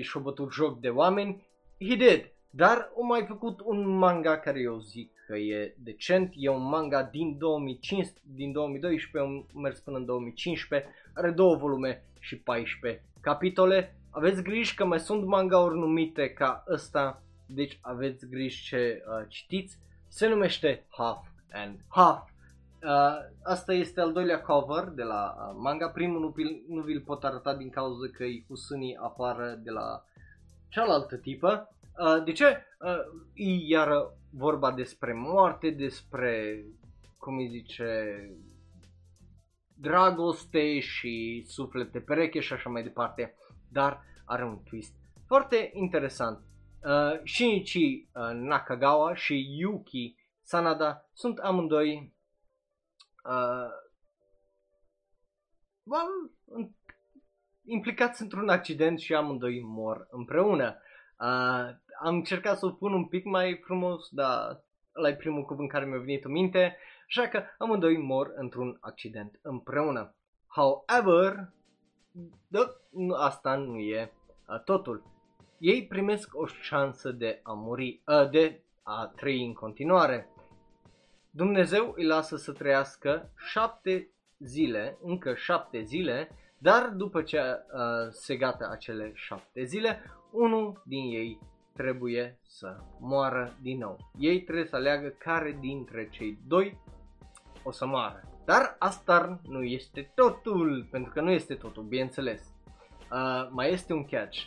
și-o bătut joc de oameni, he did, dar o mai făcut un manga care eu zic că e decent, e un manga din 2012, am mers până în 2015, are 2 volume și 14 capitole, Aveți grijă că mai sunt mangauri numite ca ăsta, deci aveți grijă ce citiți. Se numește Half and Half. Asta este al doilea cover de la manga. Primul nu vi-l pot arăta din cauza că Kusunii apară de la cealaltă tipă. De ce? E iară vorba despre moarte, despre, cum îi zice, dragoste și suflete pereche și așa mai departe, dar are un twist foarte interesant. Shinichi Nakagawa și Yuki Sanada sunt amândoi implicați într-un accident și amândoi mor împreună. Am încercat să o pun un pic mai frumos, dar ăla e primul cuvânt care mi-a venit în minte, așa că amândoi mor într-un accident împreună. However, asta nu e totul. Ei primesc o șansă de a muri, de a trăi în continuare. Dumnezeu îi lasă să trăiască 7 zile, încă 7 zile, dar după ce se gata acele 7 zile, unul din ei trebuie să moară din nou. Ei trebuie să aleagă care dintre cei doi o să moară. Dar asta nu este totul, pentru că nu este totul, bineînțeles. Mai este un catch.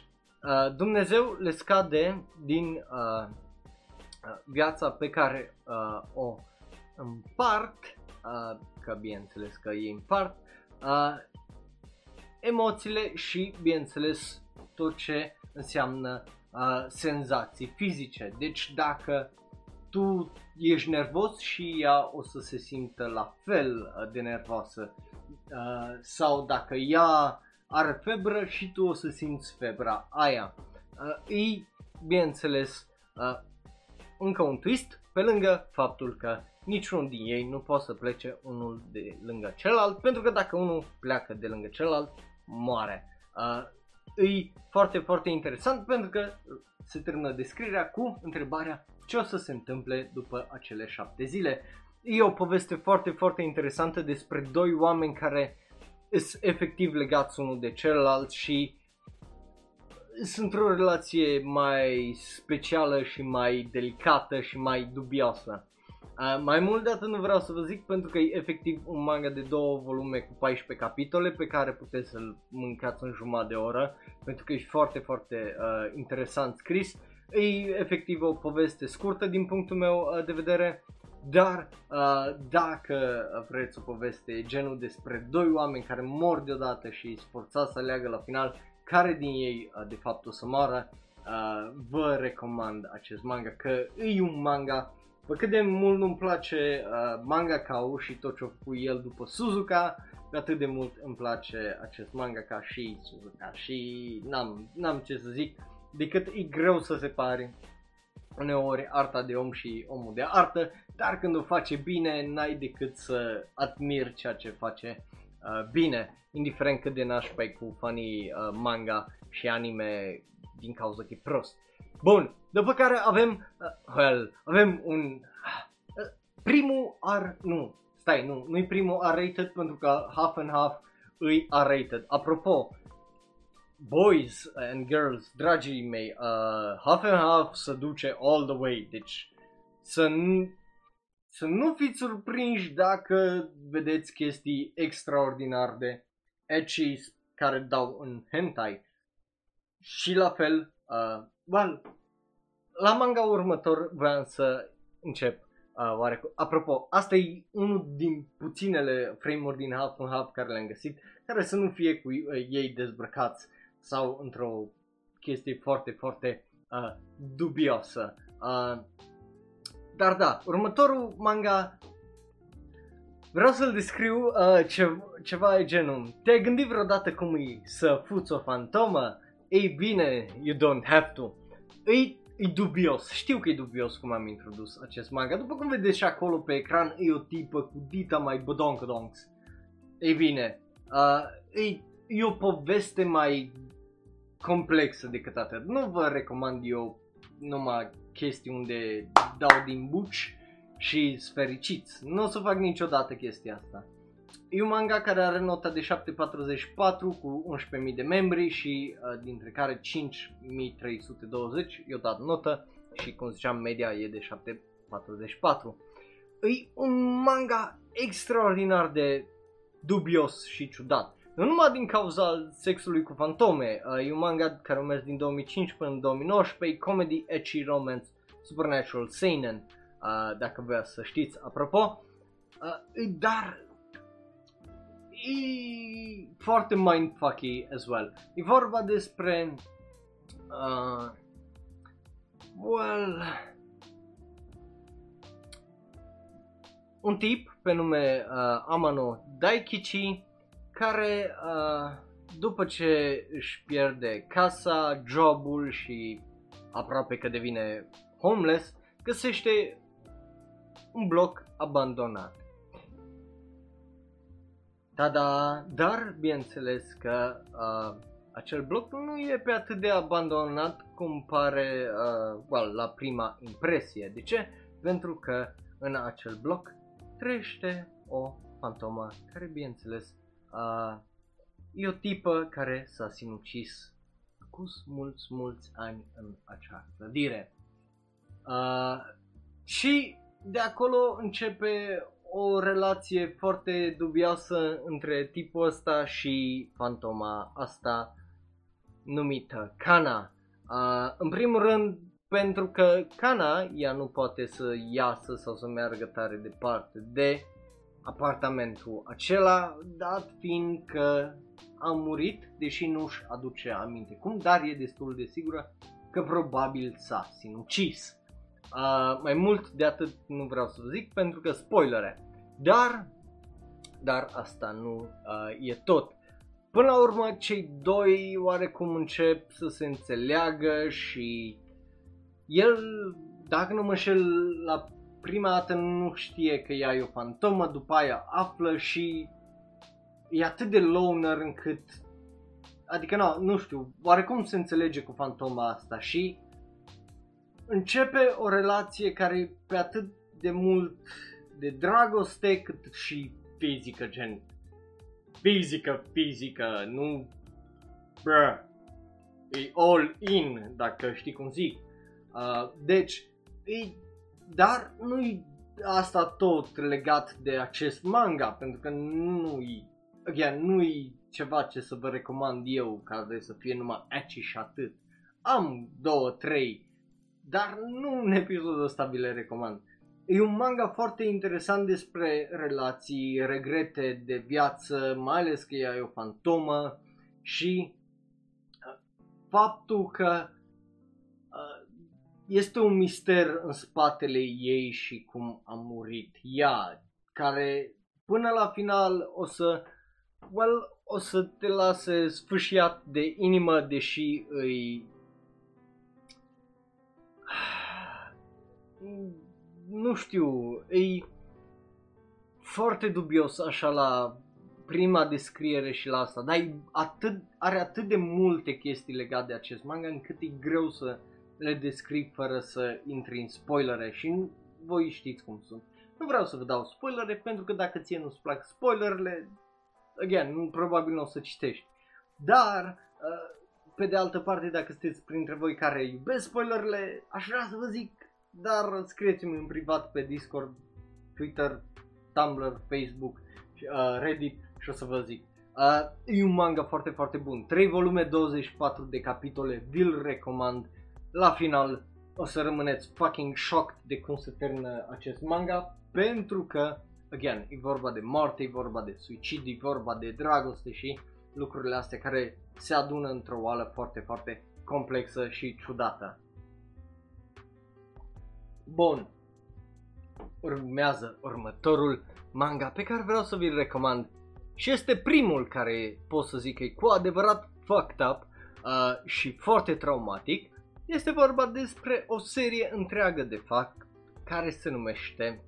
Dumnezeu le scade din viața pe care o împart, că bineînțeles că ei împart, emoțiile și bineînțeles tot ce înseamnă senzații fizice. Deci dacă tu ești nervos și ea o să se simtă la fel de nervoasă, sau dacă ea are febră și tu o să simți febra aia. E, bineînțeles, încă un twist, pe lângă faptul că niciunul din ei nu poate să plece unul de lângă celălalt, pentru că dacă unul pleacă de lângă celălalt, moare. E foarte, foarte interesant, pentru că se termină descrierea cu întrebarea ce o să se întâmple după acele 7 zile. E o poveste foarte, foarte interesantă despre doi oameni care sunt efectiv legați unul de celălalt și sunt într-o relație mai specială și mai delicată și mai dubioasă. Mai mult de atât nu vreau să vă zic, pentru că e efectiv un manga de 2 volume cu 14 capitole pe care puteți să-l mâncați în jumătate de oră, pentru că e foarte, foarte interesant scris. E efectiv o poveste scurtă din punctul meu de vedere, dar dacă vreți o poveste genul despre doi oameni care mor deodată și îi forțați să aleagă la final care din ei de fapt o să moară, vă recomand acest manga, că e un manga. Bă, cât de mult nu-mi place mangaka-ul și tot ce-o făcut el după Suzuka, de atât de mult îmi place acest mangaka și Suzuka și n-am ce să zic, decât e greu să separi uneori arta de om și omul de artă, dar când o face bine n-ai decât să admiri ceea ce face bine, indiferent cât de nașpa e cu fanii manga și anime din cauza că e prost. Bun, după care avem, avem un, primul R, nu, stai, nu-i primul R-rated, pentru că Half and Half îi R-rated. Apropo, boys and girls, dragii mei, Half and Half se duce all the way, deci să nu fiți surprinși dacă vedeți chestii extraordinar de ecchi care dau în hentai. Și la fel, la manga următor vreau să încep oarecum. Apropo, asta e unul din puținele frame-uri din Half and Half care le-am găsit, care să nu fie cu ei dezbrăcați sau într-o chestie foarte, foarte dubioasă. Dar da, următorul manga vreau să-l descriu ceva de genul. Te-ai gândit vreodată cum e să fuți o fantomă? Ei bine, you don't have to. E dubios, știu că e dubios cum am introdus acest manga. După cum vedeți și acolo pe ecran, e o tipă cu dita mai bădonc-doncs. Ei bine, e o poveste mai complexă decât atât. Nu vă recomand eu numai chestii unde dau din buci și sfericiți. Nu o să fac niciodată chestia asta. E un manga care are nota de 7.44 cu 11.000 de membri și dintre care 5.320 i-au dat notă și, cum ziceam, media e de 7.44. E un manga extraordinar de dubios și ciudat. Nu numai din cauza sexului cu fantome, e un manga care a mers din 2005 până în 2019, e comedy, ecchi, romance, supernatural, seinen, dacă voia să știți, apropo, dar e foarte mindfucky as well. E vorba despre, un tip pe nume Amano Daikichi, care după ce își pierde casa, jobul și aproape că devine homeless, găsește un bloc abandonat. Tada! Dar bineînțeles că acel bloc nu e pe atât de abandonat cum pare la prima impresie. De ce? Pentru că în acel bloc trăiește o fantomă care, bineînțeles, e o tipă care s-a sinucis cu mulți ani în acea clădire. Și de acolo începe o relație foarte dubioasă între tipul ăsta și fantoma asta numită Kana. În primul rând pentru că Kana, ea nu poate să iasă sau să meargă tare departe de apartamentul acela, dat fiind că a murit, deși nu își aduce aminte cum, dar e destul de sigură că probabil s-a sinucis. Mai mult de atât nu vreau să zic pentru că spoilere, dar asta nu e tot. Până la urmă cei doi oarecum încep să se înțeleagă și el, dacă nu mă înșel, la prima dată nu știe că ea e o fantomă, după aia află și e atât de loner încât, adică nu știu, oarecum se înțelege cu fantoma asta și începe o relație care e pe atât de mult de dragoste cât și fizică, gen fizică, nu, bruh, e all in, dacă știi cum zic. Deci, dar nu-i asta tot legat de acest manga, pentru că nu-i ceva ce să vă recomand eu, care să fie numai ecchi și atât. Am 2-3, dar nu în episodul ăsta vi le recomand. E un manga foarte interesant despre relații, regrete de viață, mai ales că ea e o fantomă și faptul că este un mister în spatele ei și cum a murit ea, care până la final o să te lase sfâșiat de inimă, deși nu știu, e foarte dubios așa la prima descriere și la asta, dar are atât de multe chestii legate de acest manga încât e greu să le descrii fără să intri în spoilere și voi știți cum sunt. Nu vreau să vă dau spoilere pentru că dacă ție nu-ți plac spoilerele, probabil nu o să citești. Dar, pe de altă parte, dacă sunteți printre voi care iubesc spoilerele, aș vrea să vă zic, dar scrieți-mi în privat pe Discord, Twitter, Tumblr, Facebook, Reddit și o să vă zic. E un manga foarte, foarte bun. 3 volume, 24 de capitole, vi-l recomand. La final o să rămâneți fucking shocked de cum se termină acest manga, pentru că, e vorba de moarte, e vorba de suicid, e vorba de dragoste și lucrurile astea care se adună într-o oală foarte, foarte complexă și ciudată. Bun, urmează următorul manga pe care vreau să vi-l recomand și este primul care pot să zic că e cu adevărat fucked up și foarte traumatic. Este vorba despre o serie întreagă de fapt care se numește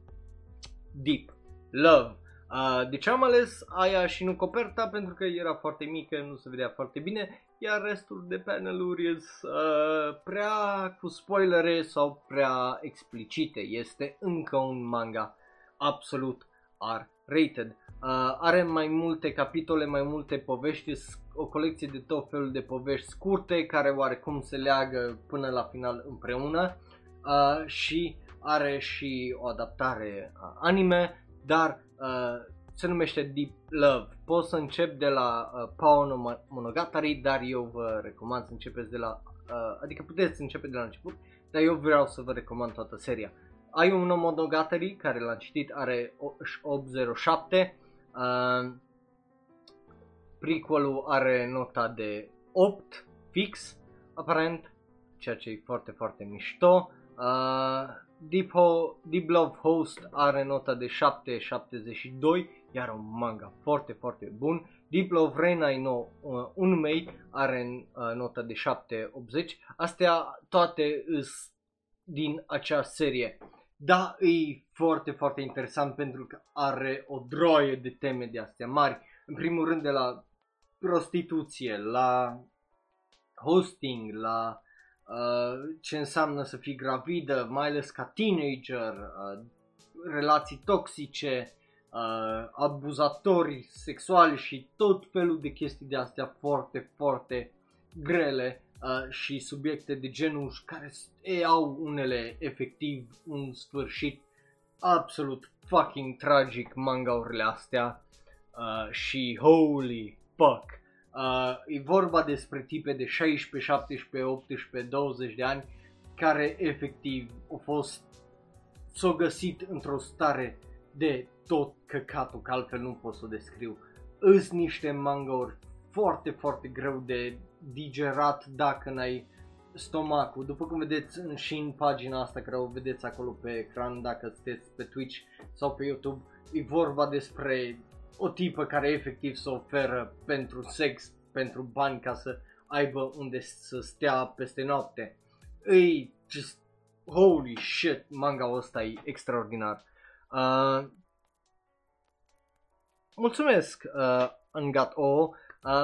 Deep Love. Deci am ales aia și nu coperta pentru că era foarte mică, nu se vedea foarte bine, iar restul de paneluri prea cu spoilere sau prea explicite. Este încă un manga absolut rated. Are mai multe capitole, mai multe povești, o colecție de tot felul de povești scurte care oarecum se leagă până la final împreună, și are și o adaptare anime, dar se numește Deep Love. Poți să încep de la Pawn no Monogatari, dar eu vă recomand să începeți de la, adică puteți începe de la început, dar eu vreau să vă recomand toată seria. Ai un Monogatari care l-am citit, are 8.07, prequelul are nota de 8 fix, aparent, ceea ce e foarte, foarte mișto. Deep Love Host are nota de 7.72, iar un manga foarte, foarte bun. Deep Love Rain ai Unmei are nota de 7.80. Astea toate îs din acea serie. Da, e foarte, foarte interesant pentru că are o droaie de teme de astea mari. În primul rând, de la prostituție, la hosting, la ce înseamnă să fii gravidă, mai ales ca teenager, relații toxice, abuzatori sexuali și tot felul de chestii de astea foarte, foarte grele, și subiecte de genul care au unele efectiv un sfârșit absolut fucking tragic, mangaurile astea, și holy fuck. E vorba despre tipe de 16, 17, 18, 20 de ani care efectiv au fost, s-au găsit într-o stare de tot căcatul, că altfel nu pot să o descriu. Îs niște mangauri foarte, foarte greu de digerat dacă n-ai stomacul. După cum vedeți și în pagina asta care o vedeți acolo pe ecran dacă sunteți pe Twitch sau pe YouTube, e vorba despre o tipă care efectiv se oferă pentru sex, pentru bani, ca să aibă unde să stea peste noapte. Ei, just holy shit, manga-ul ăsta e extraordinar. Mulțumesc, Angat-o.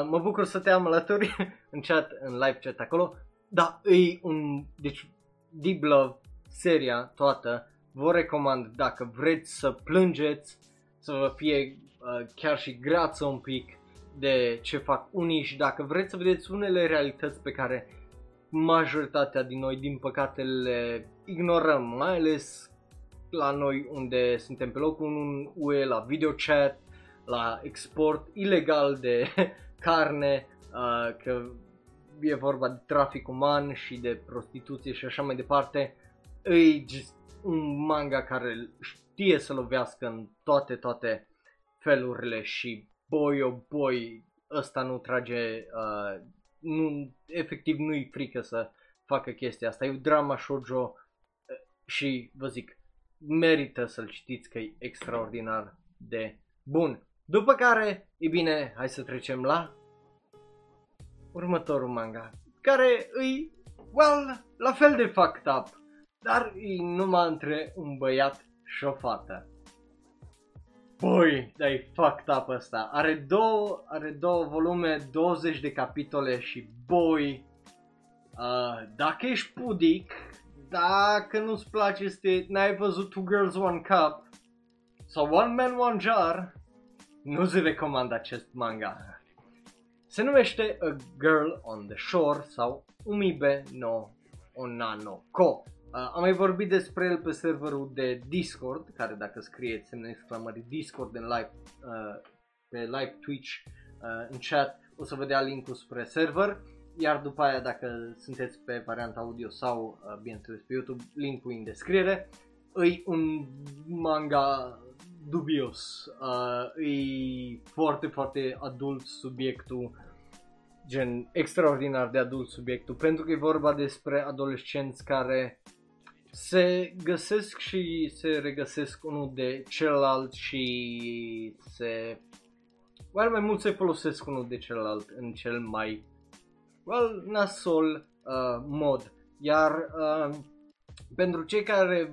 Mă bucur să te am alături în chat, în live chat acolo. Da, e un, deci Deep Love, seria toată, vă recomand dacă vreți să plângeți, să vă fie chiar și grață un pic de ce fac unii, și dacă vreți să vedeți unele realități pe care majoritatea din noi din păcate le ignorăm, mai ales la noi unde suntem pe locul 1 în UE, la video chat, la export ilegal de carne, că e vorba de trafic uman și de prostituție și așa mai departe. E un manga care știe să lovească în toate felurile și boy oh boy, ăsta nu trage, nu, efectiv nu-i frică să facă chestia asta. E o drama shoujo și vă zic, merită să-l citiți că e extraordinar de bun. După care, e bine, hai să trecem la următorul manga, care îi, well, la fel de fucked up, dar e numai între un băiat și o fată. Băi, dar e fucked up ăsta. Are două volume, 20 de capitole și boi, dacă ești pudic, dacă nu-ți place să n-ai văzut Two Girls One Cup sau One Man One Jar, nu-ți recomand acest manga. Se numește A Girl on the Shore sau Umibe no Onnanoko. Am mai vorbit despre el pe serverul de Discord, care dacă scrieți semne exclamării Discord în live, pe live Twitch, în chat, o să vă dea link-ul spre server, iar după aia dacă sunteți pe varianta audio sau, bineînțeles, pe YouTube, link-ul în descriere. E un manga dubios, e foarte, foarte adult subiectul, gen extraordinar de adult subiectul, pentru că e vorba despre adolescenți care se găsesc și se regăsesc unul de celălalt și se, well, mai mult se folosesc unul de celălalt în cel mai, well, nasol mod. Iar pentru cei care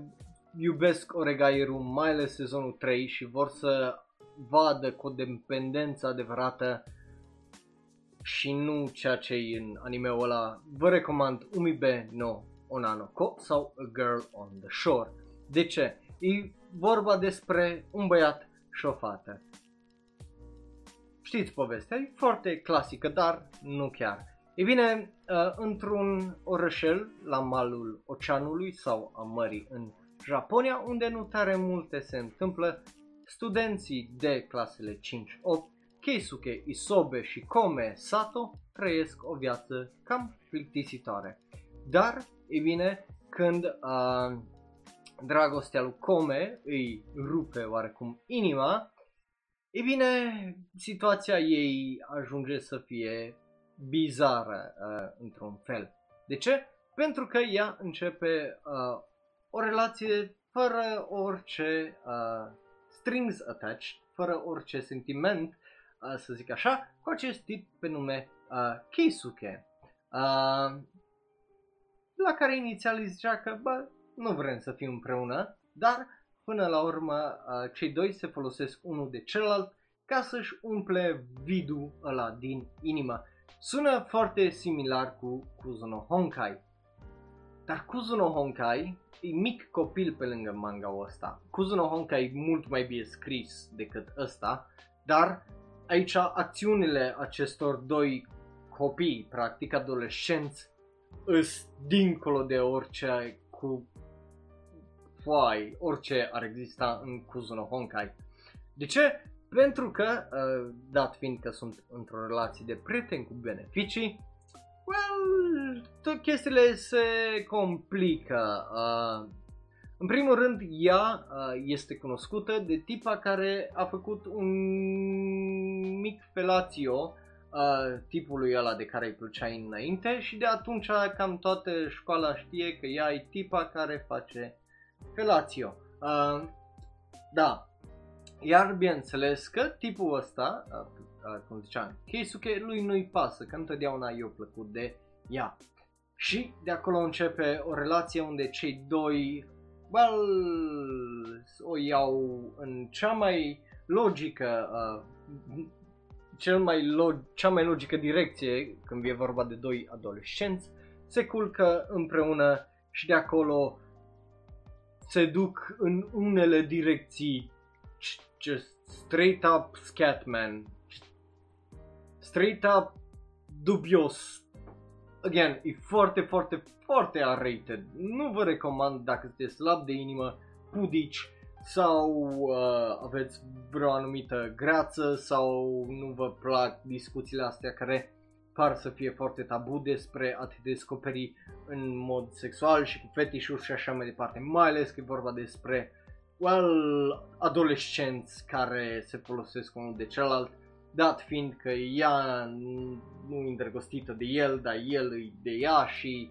iubesc Oregairu, mai ales sezonul 3, și vor să vadă codependența adevărată și nu ceea ce e în anime-ul ăla, vă recomand Umibe no Onnanoko sau A Girl on the Shore. De ce? E vorba despre un băiat și o fată. Știți povestea, e foarte clasică, dar nu chiar. Ei bine, într-un orășel la malul oceanului sau a mării în Japonia, unde nu tare multe se întâmplă, studenții de clasele 5-8, Keisuke, Isobe și Kome Sato, trăiesc o viață cam plictisitoare. Dar, ei bine, când dragostea lui Kome îi rupe oarecum inima, ei bine, situația ei ajunge să fie bizară într-un fel. De ce? Pentru că ea începe o relație fără orice strings attached, fără orice sentiment, să zic așa, cu acest tip pe nume Keisuke, la care inițial zicea că bă, nu vrem să fim împreună, dar până la urmă cei doi se folosesc unul de celălalt ca să-și umple vidul ăla din inimă. Sună foarte similar cu Kuzuno Honkai. Dar Kuzuno Honkai e mic copil pe lângă manga-ul ăsta. Kuzuno Honkai e mult mai bine scris decât ăsta, dar aici acțiunile acestor doi copii, practic adolescenți, îs dincolo de orice cu foai, orice ar exista în Kuzuno Honkai. De ce? Pentru că, dat fiind că sunt într-o relație de prieteni cu beneficii, well, tot chestiile se complică. În primul rând, ea este cunoscută de tipa care a făcut un mic felatio tipului ăla de care îi plăcea înainte și de atunci cam toată școala știe că ea e tipa care face felatio. Da. Iar bineînțeles că tipul ăsta, cum ziceam, Keisuke, lui nu-i pasă, că întotdeauna i-a plăcut de ea. Și de acolo începe o relație unde cei doi, well, o iau în cea mai logică, cea mai logică direcție, când e vorba de doi adolescenți, se culcă împreună și de acolo se duc în unele direcții. Just straight up Scatman, straight up dubios. Again, e foarte, foarte, foarte R-rated. Nu vă recomand dacă sunteți slab de inimă, pudici sau aveți vreo anumită greață sau nu vă plac discuțiile astea care par să fie foarte tabu despre a te descoperi în mod sexual și cu fetișuri și așa mai departe. Mai ales că e vorba despre well, adolescenți care se folosesc unul de celălalt, dat fiind că ea nu e îndrăgostită de el, dar el e de ea și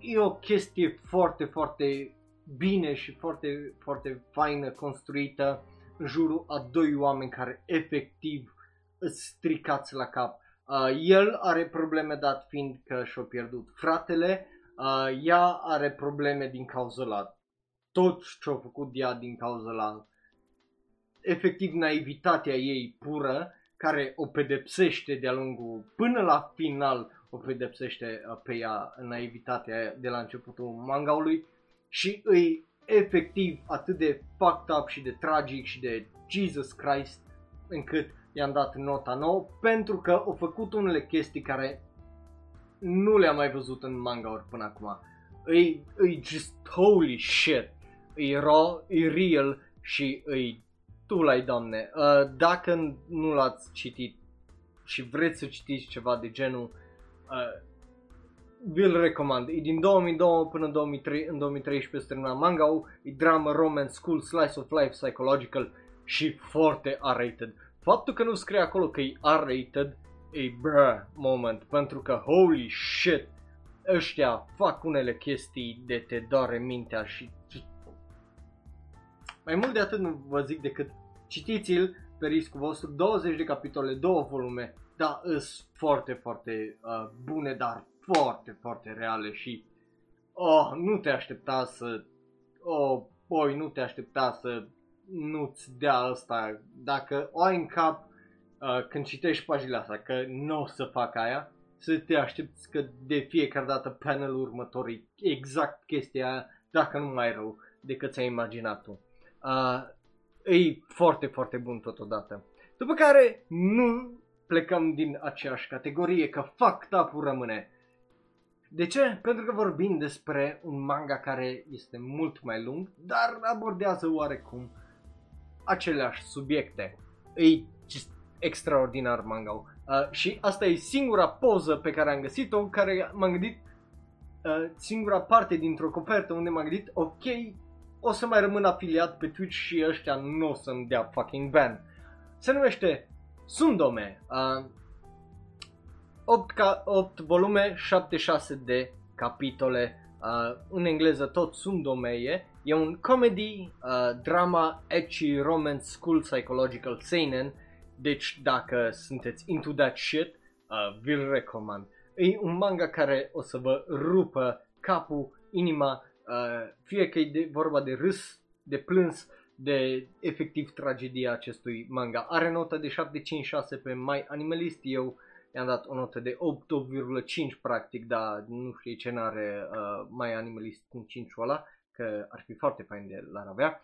e o chestie foarte, foarte bine și foarte, foarte faină construită în jurul a doi oameni care efectiv îți stricați la cap. El are probleme dat fiind că și-a pierdut fratele, ea are probleme din cauza la tot ce-a făcut ea din cauza la efectiv naivitatea ei pură, care o pedepsește de-a lungul, până la final o pedepsește pe ea naivitatea de la începutul mangaului și îi efectiv atât de fucked up și de tragic și de Jesus Christ încât i-am dat nota 9 pentru că au făcut unele chestii care nu le-am mai văzut în mangauri până acum. E just holy shit, e raw, e real și e tu lai doamne. Dacă nu l-ați citit și vreți să citiți ceva de genul, vi-l recomand. E din 2002 până în 2003, în 2013 se termina manga-ul, e drama, romance, school, slice of life, psychological și foarte R-rated. Faptul că nu scrie acolo că e R-rated e bruh moment, pentru că holy shit, ăștia fac unele chestii de te doare mintea și mai mult de atât nu vă zic decât citiți-l pe riscul vostru, 20 de capitole, 2 volume, dar îs foarte, foarte bune, dar foarte, foarte reale și nu te aștepta să nu te aștepta să nu-ți dea asta dacă o ai în cap când citești pagina asta, că nu o să fac aia. Să te aștepți că de fiecare dată panelul următor e exact chestia aia, dacă nu mai rău decât ți-ai imaginat tu. e foarte, foarte bun totodată. După care nu plecăm din aceeași categorie, că fucked up-ul rămâne. De ce? Pentru că vorbim despre un manga care este mult mai lung, dar abordează oarecum aceleași subiecte. E extraordinar manga-ul. Și asta e singura poză pe care am găsit-o, care m-am gândit, singura parte dintr-o copertă unde m-am gândit, ok, o să mai rămân afiliat pe Twitch și ăștia nu o să-mi dea fucking ban. Se numește Sundome, 8 volume, 76 de capitole, în engleză tot Sundome e un comedy, drama, ecchi, romance, school, psychological, seinen, deci dacă sunteți into that shit, vi-l recomand. E un manga care o să vă rupă capul, inima, fie că e vorba de râs, de plâns, de efectiv tragedia acestui manga. Are nota de 7.56 pe MyAnimeList, eu i-am dat o notă de 8.5 practic, dar nu știu ce n-are MyAnimeList cu 5-ul ăla, că ar fi foarte fain de l-ar avea.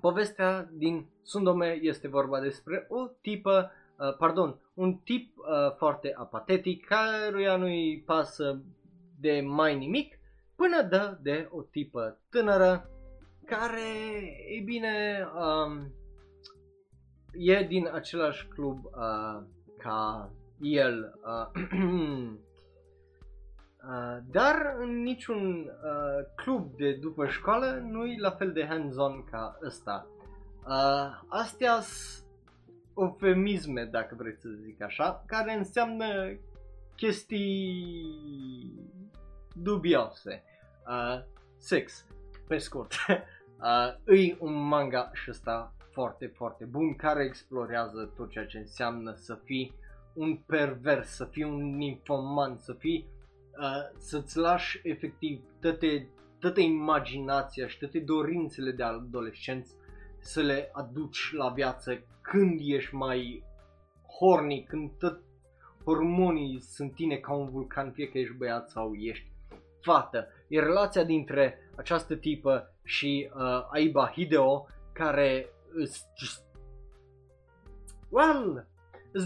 Povestea din Sundome este vorba despre o tipă, un tip foarte apatetic, căruia nu-i pasă de mai nimic, până dă de o tipă tânără care, e bine, e din același club ca el, dar în niciun club de după școală nu-i la fel de hands-on ca ăsta. Astea sunt eufemisme, dacă vreți să zic așa, care înseamnă chestii dubioase. Sex, pe scurt. E un manga și ăsta foarte, foarte bun, care explorează tot ceea ce înseamnă să fii un pervers, să fii un ninfoman, să fii să-ți lași efectiv toată imaginația și toate dorințele de adolescenți să le aduci la viață când ești mai horny, când tot hormonii sunt tine ca un vulcan, fie că ești băiat sau ești fată. E relația dintre această tipă și Aiba Hideo, care îs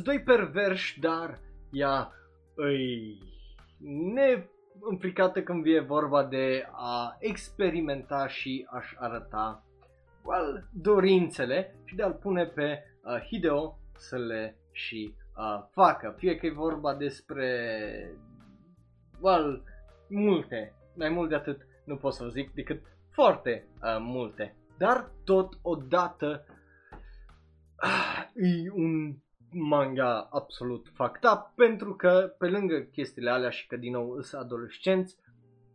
doi perverși, dar ea îi neîmpricată când vine vorba de a experimenta și a-și arăta dorințele și de a-l pune pe Hideo să le și facă. Fie că e vorba despre multe, mai mult de atât nu pot să zic decât foarte multe, dar tot odată e un manga absolut fucked up, pentru că pe lângă chestiile alea și că din nou îs adolescenți,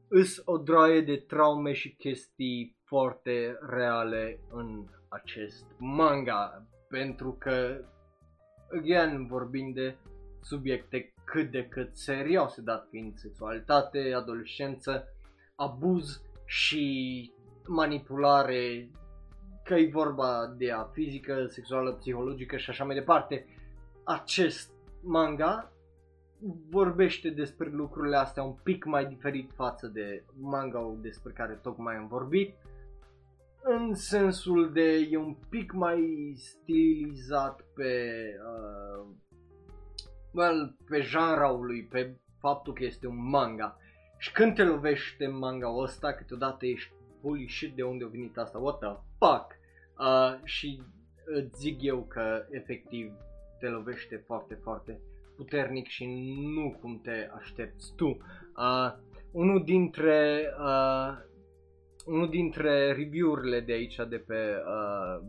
îs o droaie de traume și chestii foarte reale în acest manga, pentru că again, vorbim de subiecte cât de cât serioase, dat fiind sexualitate, adolescență, abuz și manipulare, că e vorba de a fizică, sexuală, psihologică și așa mai departe. Acest manga vorbește despre lucrurile astea un pic mai diferit față de manga-ul despre care tocmai am vorbit, în sensul de e un pic mai stilizat pe pe genre-ul lui, pe faptul că este un manga. Și când te lovește manga-ul ăsta, câteodată ești holy shit, de unde a venit asta, what the fuck? Și îți zic eu că efectiv te lovește foarte, foarte puternic și nu cum te aștepți tu. Unul dintre review-urile de aici, de pe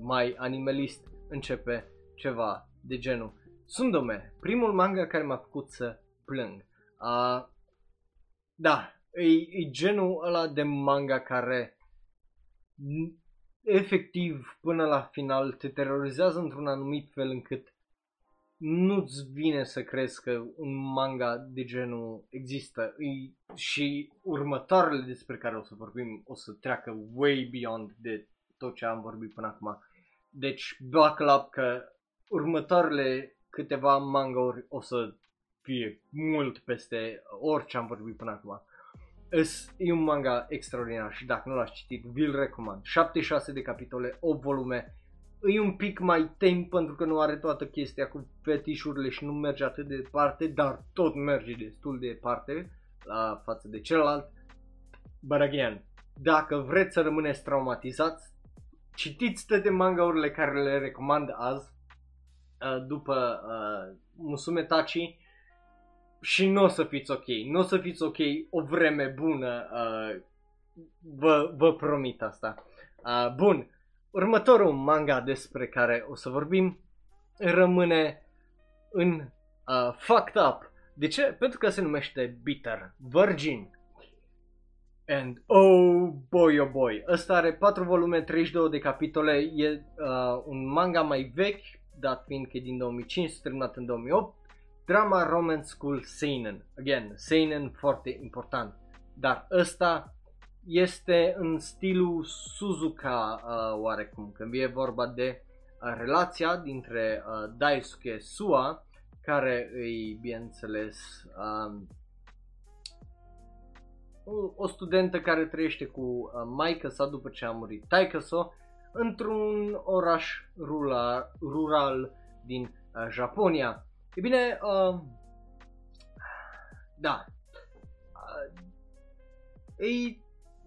MyAnimeList, începe ceva de genul: Sundome, primul manga care m-a făcut să plâng. Da, e genul ăla de manga care efectiv până la final te terorizează într-un anumit fel încât nu-ți vine să crezi că un manga de genul există. Și următoarele despre care o să vorbim o să treacă way beyond de tot ce am vorbit până acum. Deci buckle up că următoarele câteva manga-uri o să fie mult peste orice am vorbit până acum. E un manga extraordinar și dacă nu l-ați citit, vi-l recomand. 76 de capitole, 8 volume. E un pic mai tame pentru că nu are toată chestia cu fetișurile și nu merge atât de departe, dar tot merge destul de departe la față de celălalt. But again, dacă vreți să rămâneți traumatizați, citiți toate mangaurile care le recomand azi după Musume Tachi și nu o să fiți ok, nu o să fiți ok o vreme bună, vă promit asta. Bun, următorul manga despre care o să vorbim rămâne în Fucked Up. De ce? Pentru că se numește Bitter Virgin. And oh boy, oh boy, ăsta are 4 volume, 32 de capitole, e un manga mai vechi, dat fiind că e din 2005, terminat în 2008, drama romance school seinen, again, seinen foarte important, dar ăsta este în stilul Suzuka oarecum, când e vorba de relația dintre Daisuke Sua, care îi, bineînțeles, o studentă care trăiește cu maică sa după ce a murit taică-so într-un oraș rural din Japonia. E bine, da, e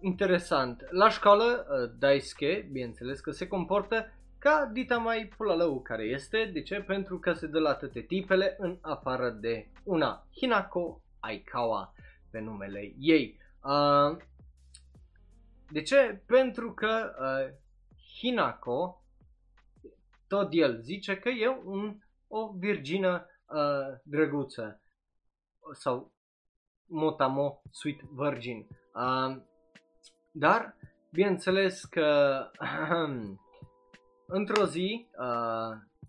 interesant. La școală, Daisuke, bineînțeles că se comportă ca dita mai pulalău care este. De ce? Pentru că se dă la toate tipele în afară de una, Hinako Aikawa, pe numele ei. De ce? Pentru că Hinako, tot el zice că e o virgină drăguță sau motamo sweet virgin. Dar bineînțeles că într-o zi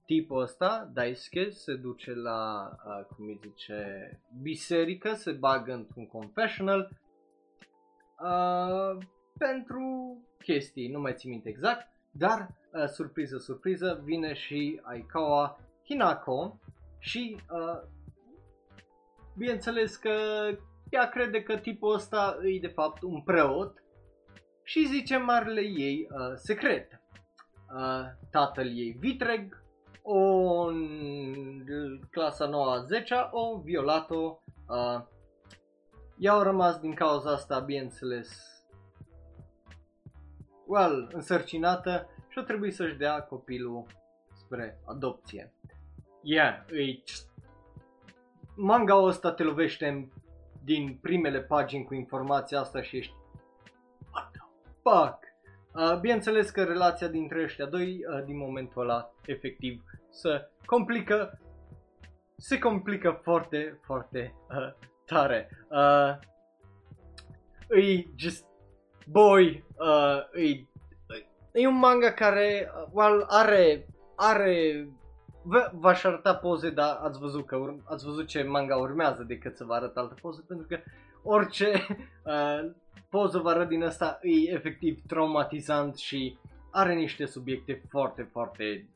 tipul ăsta, Daisuke, se duce la, cum îi zice, biserică, se bagă într-un confessional pentru chestii, nu mai țin minte exact, dar, surpriză, surpriză, vine și Aikawa Hinako și, bineînțeles că ea crede că tipul ăsta e de fapt un preot și zice marele ei secret. Tatăl ei vitreg, în clasa 9-a, 10-a, o violat-o. I-au rămas din cauza asta, bineînțeles, well, însărcinată și a trebuit să-și dea copilul spre adopție. Yeah, manga-ul ăsta te lovește din primele pagini cu informația asta și ești what the fuck? Bineînțeles că relația dintre ăștia doi din momentul ăla efectiv se complică foarte, foarte tare. E just boy, e un manga care well, are v-aș arăta poze, dar ați văzut că ați văzut ce manga urmează decât să vă arăt altă poză, pentru că orice poză vă arăt din asta e efectiv traumatizant și are niște subiecte foarte, foarte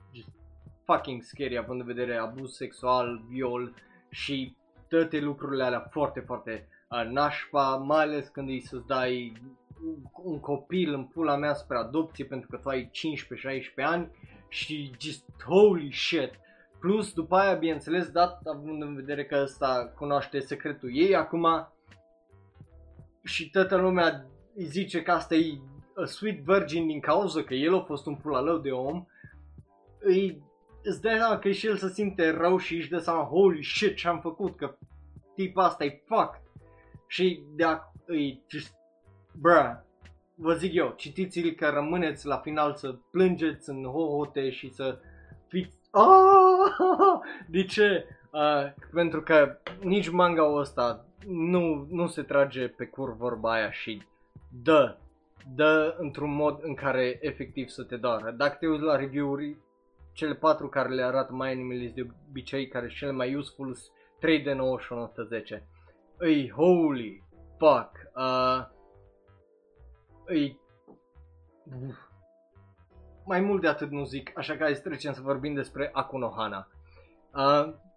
fucking scary, având în vedere abuz sexual, viol și toate lucrurile alea foarte, foarte nașpa, mai ales când îi să-ți dai un copil în pula mea spre adopție pentru că tu ai 15-16 ani și just holy shit. Plus după aia, bineînțeles, dat având în vedere că ăsta cunoaște secretul ei acum și toată lumea îi zice că asta e a sweet virgin din cauza că el a fost un pulalău de om, îți dai seama că și el se simte rău și își dă seama holy shit ce-am făcut, că tipul asta e fucked și de-a just bruh, vă zic eu, citiți-l că rămâneți la final să plângeți în hohote și să fiți de ce? Pentru că nici manga-ul ăsta nu se trage pe cur vorba aia și dă într-un mod în care efectiv să te doară. Dacă te uiți la review-uri, cele 4 care le arată MyAnimeList de obicei, care sunt cele mai useful, 3 de 9 și 110. Ei, holy fuck, mai mult de atât nu zic, așa că hai să trecem să vorbim despre Akuno Hana.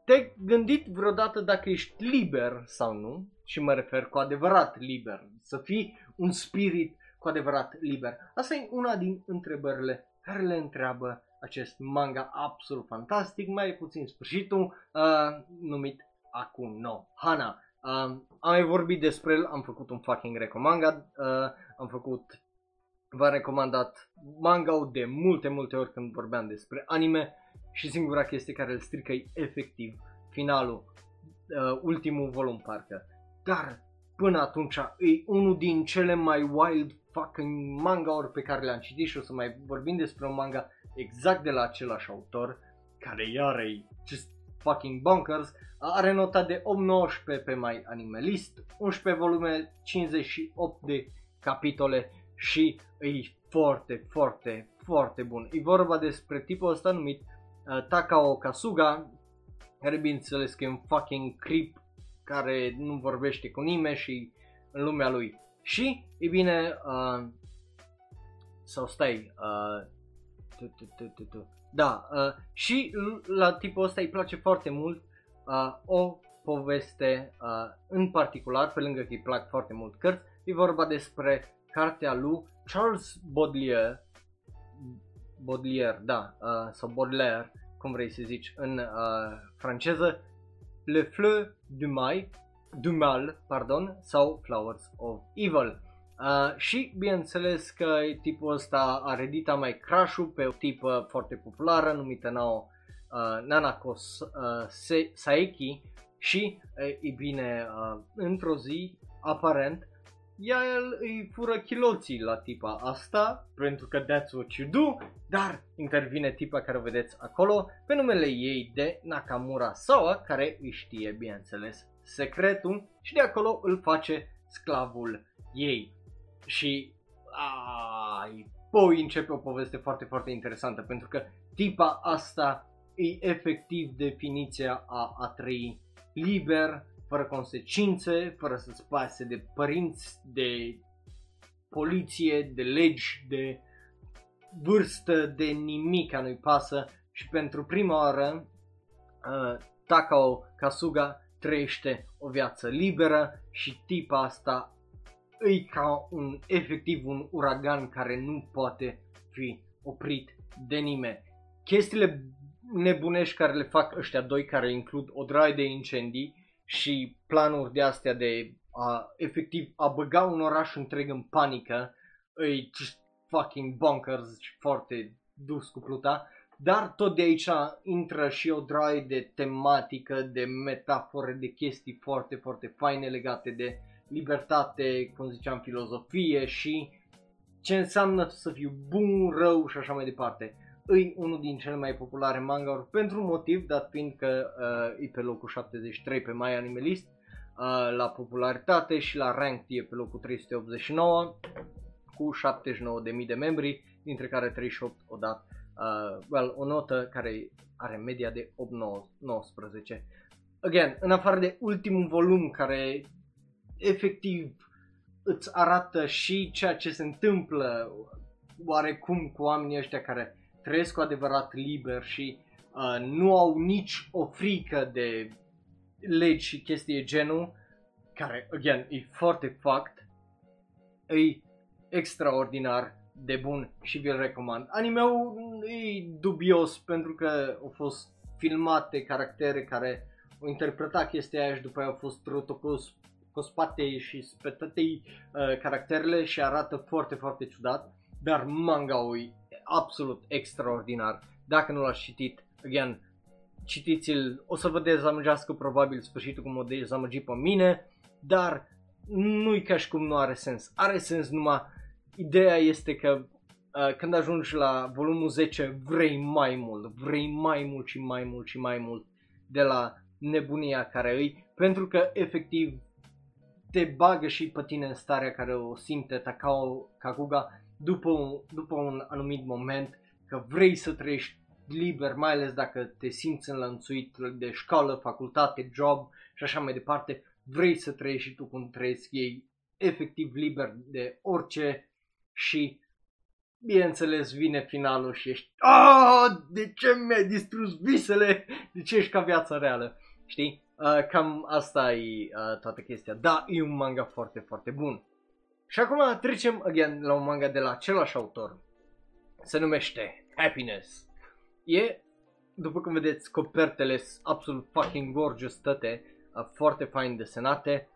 Te-ai gândit vreodată dacă ești liber sau nu? și mă refer cu adevărat liber, să fii un spirit cu adevărat liber. Asta e una din întrebările care le întreabă acest manga absolut fantastic, mai puțin sfârșitul, numit Akuno Hana. Am mai vorbit despre el, am făcut un fucking recomand, v-am recomandat manga-ul de multe ori când vorbeam despre anime și singura chestie care îl strică e efectiv finalul, ultimul volum parcă, dar până atunci e unul din cele mai wild fucking manga-uri pe care le-am citit și o să mai vorbim despre un manga exact de la același autor care iară e just fucking bonkers. Are nota de 8-19 pe MyAnimeList, 11 volume, 58 de capitole și e foarte bun. E vorba despre tipul ăsta numit Takao Kasuga, care bineînțeles că e un fucking creep care nu vorbește cu nimeni și în lumea lui. Și, e bine, sau stai, da, și la tipul ăsta îi place foarte mult o poveste în particular, pe lângă că îi plac foarte mult cărți, e vorba despre cartea lui Charles Baudelaire, sau Baudelaire, cum vrei să zici, în franceză, Le Fleurs du Mal, pardon, sau Flowers of Evil. Și bineînțeles că tipul ăsta a redita mai crash-ul pe o tipă foarte populară numită Nanako Saeki și, e bine, într-o zi, aparent, el îi fură chiloții la tipa asta, pentru că that's what you do, dar intervine tipa care o vedeți acolo, pe numele ei de Nakamura Sawa, care îi știe, bineînțeles, secretul și de acolo îl face sclavul ei. Și apoi începe o poveste foarte interesantă, pentru că tipa asta e efectiv definiția a trăi liber, fără consecințe, fără să-ți pase de părinți, de poliție, de legi, de vârstă, de nimic, nu-i pasă. Și pentru prima oară Takao Kasuga trăiește o viață liberă și tipa asta e ca un, efectiv un uragan care nu poate fi oprit de nimeni. Chestiile nebunești care le fac ăștia doi, care includ o draie de incendii și planuri de astea de a efectiv a băga un oraș întreg în panică, e just fucking bonkers și foarte dus cu pluta, dar tot de aici intră și o draie de tematică, de metafore, de chestii foarte faine legate de libertate, cum ziceam, filozofie și ce înseamnă să fiu bun, rău și așa mai departe. E unul din cele mai populare manga-uri pentru un motiv, dat fiind că e pe locul 73 pe MyAnimeList la popularitate și la rank e pe locul 389 cu 79.000 de membri, dintre care 38 o dat o notă care are media de 8-19. Again, în afară de ultimul volum care efectiv îți arată și ceea ce se întâmplă oarecum cu oamenii ăștia care trăiesc cu adevărat liber și nu au nici o frică de legi și chestii genul, care, again, e foarte fact, e extraordinar de bun și vi-l recomand. Anime-ul e dubios pentru că au fost filmate caractere care au interpretat chestia aia și după aia au fost rotocospate și spetate caracterele și arată foarte ciudat, dar manga-ul e absolut extraordinar. Dacă nu l-ați citit, again, citiți-l, o să vă dezamăgească probabil sfârșitul cum o dezamăgit pe mine, dar nu-i ca și cum nu are sens. Are sens, numai ideea este că când ajungi la volumul 10 vrei mai mult și mai mult și mai mult de la nebunia care îi, pentru că efectiv te bagă și pe tine în starea care o simte Takao Kasuga după un anumit moment, că vrei să trăiești liber, mai ales dacă te simți înlănțuit de școală, facultate, job și așa mai departe, vrei să trăiești și tu cum trăiesc ei, efectiv liber de orice și, bineînțeles, vine finalul și ești de ce mi-ai distrus visele? De ce ești ca viața reală? Știi? Cam asta e toată chestia. Da, e un manga foarte, foarte bun. Și acum trecem again la un manga de la același autor. Se numește Happiness. E, după cum vedeți, copertele sunt absolut fucking gorgeous toate, foarte fain desenate.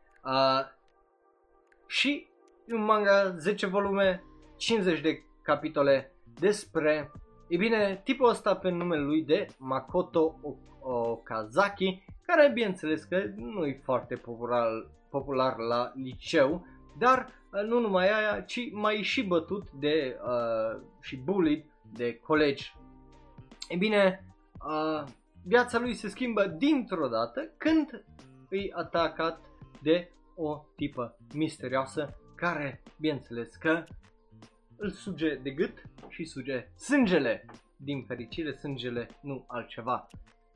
Și e un manga 10 volume, 50 de capitole despre, e bine, tipul ăsta pe numele lui de Makoto Okazaki, care bineînțeles că nu e foarte popular la liceu, dar nu numai aia, ci mai e și bătut de, și bullied de colegi. E bine, viața lui se schimbă dintr-o dată când îi atacat de o tipă misterioasă care, bineînțeles că, îl suge de gât și suge sângele. Din fericire, sângele, nu altceva.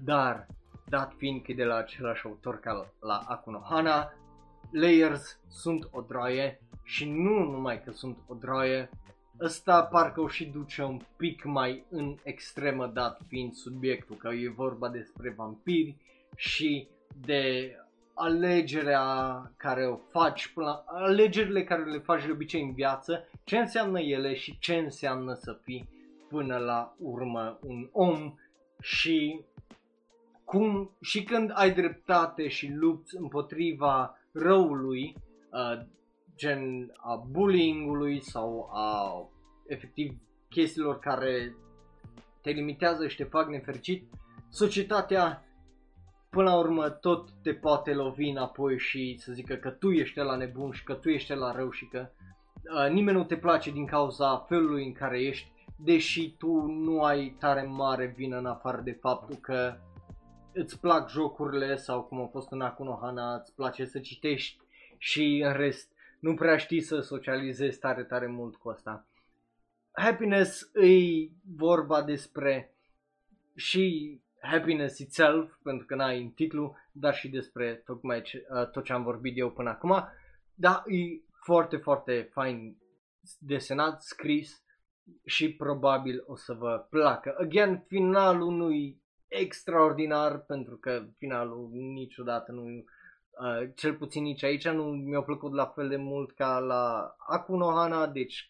Dar, dat fiind că de la același autor ca la Akuno Hana, layers sunt o droaie și nu numai că sunt o droaie, ăsta parcă o și duce un pic mai în extremă, dat fiind subiectul, că e vorba despre vampiri și de alegerea care o faci, până la alegerile care le faci de obicei în viață, ce înseamnă ele și ce înseamnă să fii până la urmă un om și cum și când ai dreptate și lupți împotriva răului, gen a bullying-ului sau a efectiv chestiilor care te limitează și te fac nefericit, societatea până la urmă tot te poate lovi înapoi și să zică că tu ești la nebun și că tu ești la rău și că nimeni nu te place din cauza felului în care ești, deși tu nu ai tare mare vină în afară de faptul că îți plac jocurile sau, cum a fost în Akuno Hana, îți place să citești și în rest nu prea știi să socializezi tare, tare mult cu asta. Happiness îi vorba despre și happiness itself, pentru că n-ai în titlu, dar și despre tocmai tot ce am vorbit eu până acum, dar e foarte, foarte fain desenat, scris și probabil o să vă placă. Again, finalul nu-i extraordinar, pentru că finalul niciodată nu, cel puțin nici aici, nu mi-a plăcut la fel de mult ca la Akuno Hana, deci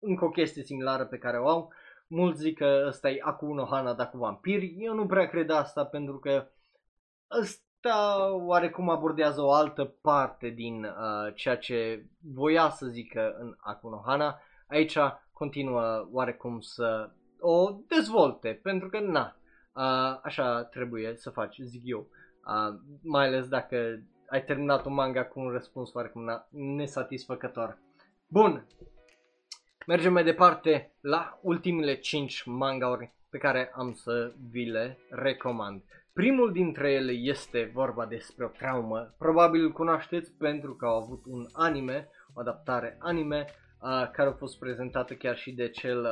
încă o chestie similară pe care o au. Mulți zic că ăsta e Akuno Hana, dar cu vampiri. Eu nu prea cred asta, pentru că ăsta oarecum abordează o altă parte din ceea ce voia să zică în Akuno Hana. Aici continuă oarecum să o dezvolte, pentru că na, așa trebuie să faci, zic eu. Mai ales dacă ai terminat un manga cu un răspuns oarecum nesatisfăcător. Bun, mergem mai departe la ultimele 5 mangauri pe care am să vi le recomand. Primul dintre ele este vorba despre o traumă. Probabil îl cunoașteți pentru că au avut un anime, o adaptare anime, care a fost prezentată chiar și de cel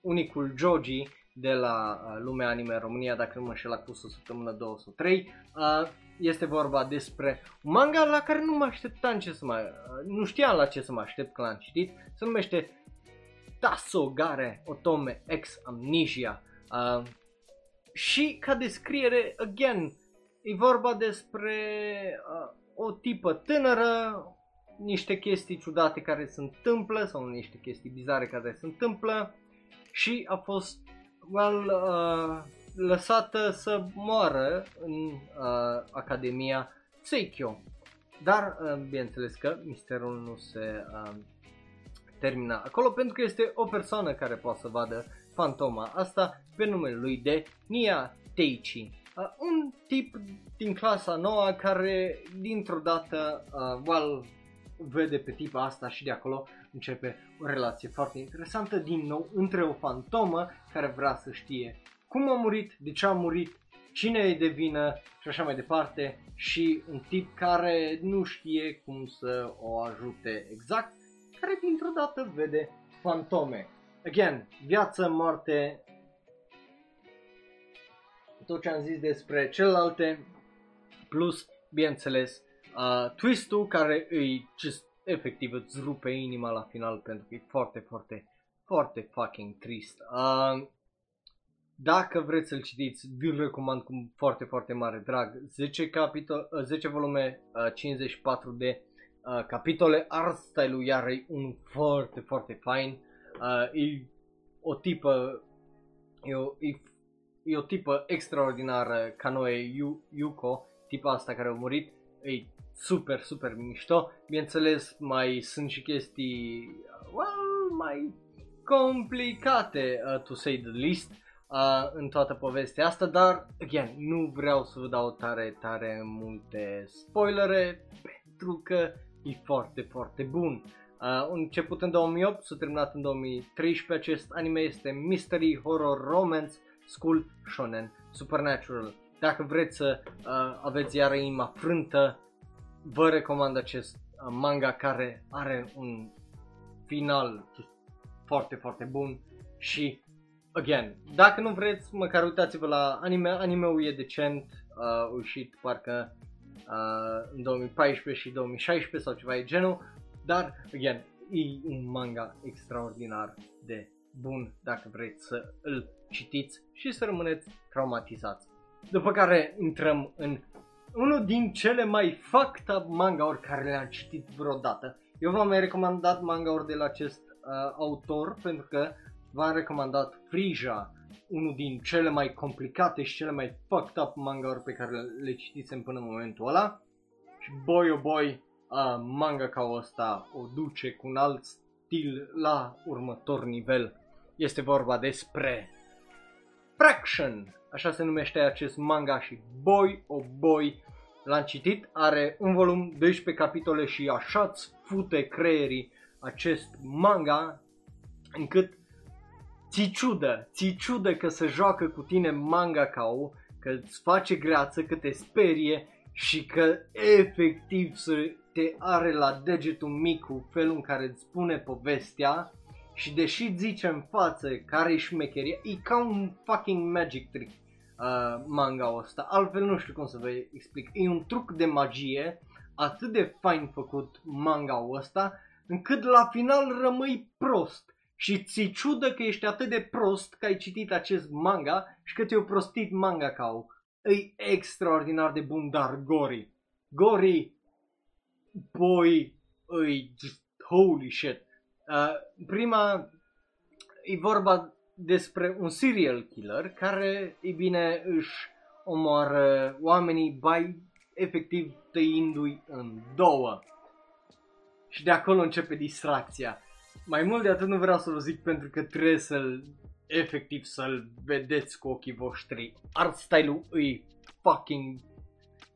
unicul Joji de la Lumea Anime România, dacă nu mă înșel, a pus o săptămână, 203. Este vorba despre un manga la care nu mă așteptam nu știam la ce să mă aștept când l-am citit. Se numește Tasogare Otome Ex Amnesia. Și ca descriere, again, e vorba despre o tipă tânără, niște chestii ciudate care se întâmplă sau niște chestii bizare care se întâmplă și a fost lăsată să moară în Academia Seikyo. Dar, bineînțeles că misterul nu se termina acolo, pentru că este o persoană care poate să vadă fantoma asta pe numele lui de Nia Teichi. Un tip din clasa 9 care dintr-o dată vede pe tipa asta și de acolo începe o relație foarte interesantă, din nou între o fantomă care vrea să știe cum a murit, de ce a murit, cine e de vină și așa mai departe, și un tip care nu știe cum să o ajute exact, care dintr-o dată vede fantome. Again, viață, moarte, tot ce am zis despre celelalte, plus, bineînțeles, twist-ul care îi efectiv îți rupe inima la final, pentru că e foarte, foarte, foarte fucking trist. Dacă vreți să-l citiți, vi-l recomand cu foarte, foarte mare drag. 10 volume, 54 de capitole. Art style-ul iar e un foarte, foarte fain. E o tipă, e o tipă extraordinară, Kanoe Yuko, tipa asta care a murit. E super, super mișto. Bineînțeles, mai sunt și chestii mai complicate, to say the least, în toată povestea asta, dar, again, nu vreau să vă dau tare, tare multe spoilere, pentru că e foarte, foarte bun. Început în 2008, s-a terminat în 2013, acest anime este mystery, horror, romance, school, shonen, supernatural. Dacă vreți să aveți iară inima frântă, vă recomand acest manga care are un final foarte, foarte bun și, again, dacă nu vreți, măcar uitați-vă la anime. Anime-ul e decent, a ieșit parcă în 2014 și 2016 sau ceva de genul, dar, again, e un manga extraordinar de bun dacă vreți să îl citiți și să rămâneți traumatizați. După care intrăm în unul din cele mai fucked up manga-uri care le-am citit vreodată. Eu v-am mai recomandat manga-uri de la acest autor pentru că v-am recomandat Frisia, unul din cele mai complicate și cele mai fucked up manga-uri pe care le citisem până în momentul ăla. Și boy oh boy, manga ca ăsta o duce cu un alt stil la următor nivel. Este vorba despre Fraction. Așa se numește acest manga și boy, oh boy, l-am citit, are un volum, 12 capitole și așa-ți fute creierii acest manga, încât ți-i ciudă că se joacă cu tine mangaka-ul, că îți face greață, că te sperie și că efectiv să te are la degetul mic cu felul în care îți spune povestea. Și deși zice în față care-i șmecheria, e ca un fucking magic trick manga-ul ăsta. Altfel nu știu cum să vă explic. E un truc de magie atât de fain făcut manga-ul ăsta, încât la final rămâi prost. Și ți-i ciudă că ești atât de prost că ai citit acest manga și că te-ai prostit manga-ul. E extraordinar de bun, dar gory. Gory, boy, holy shit. Prima e vorba despre un serial killer care, e bine, își omoară oamenii efectiv tăindu-i în două. Și de acolo începe distracția. Mai mult de atât nu vreau să vă zic pentru că trebuie să-l vedeți cu ochii voștri. Art style-ul e fucking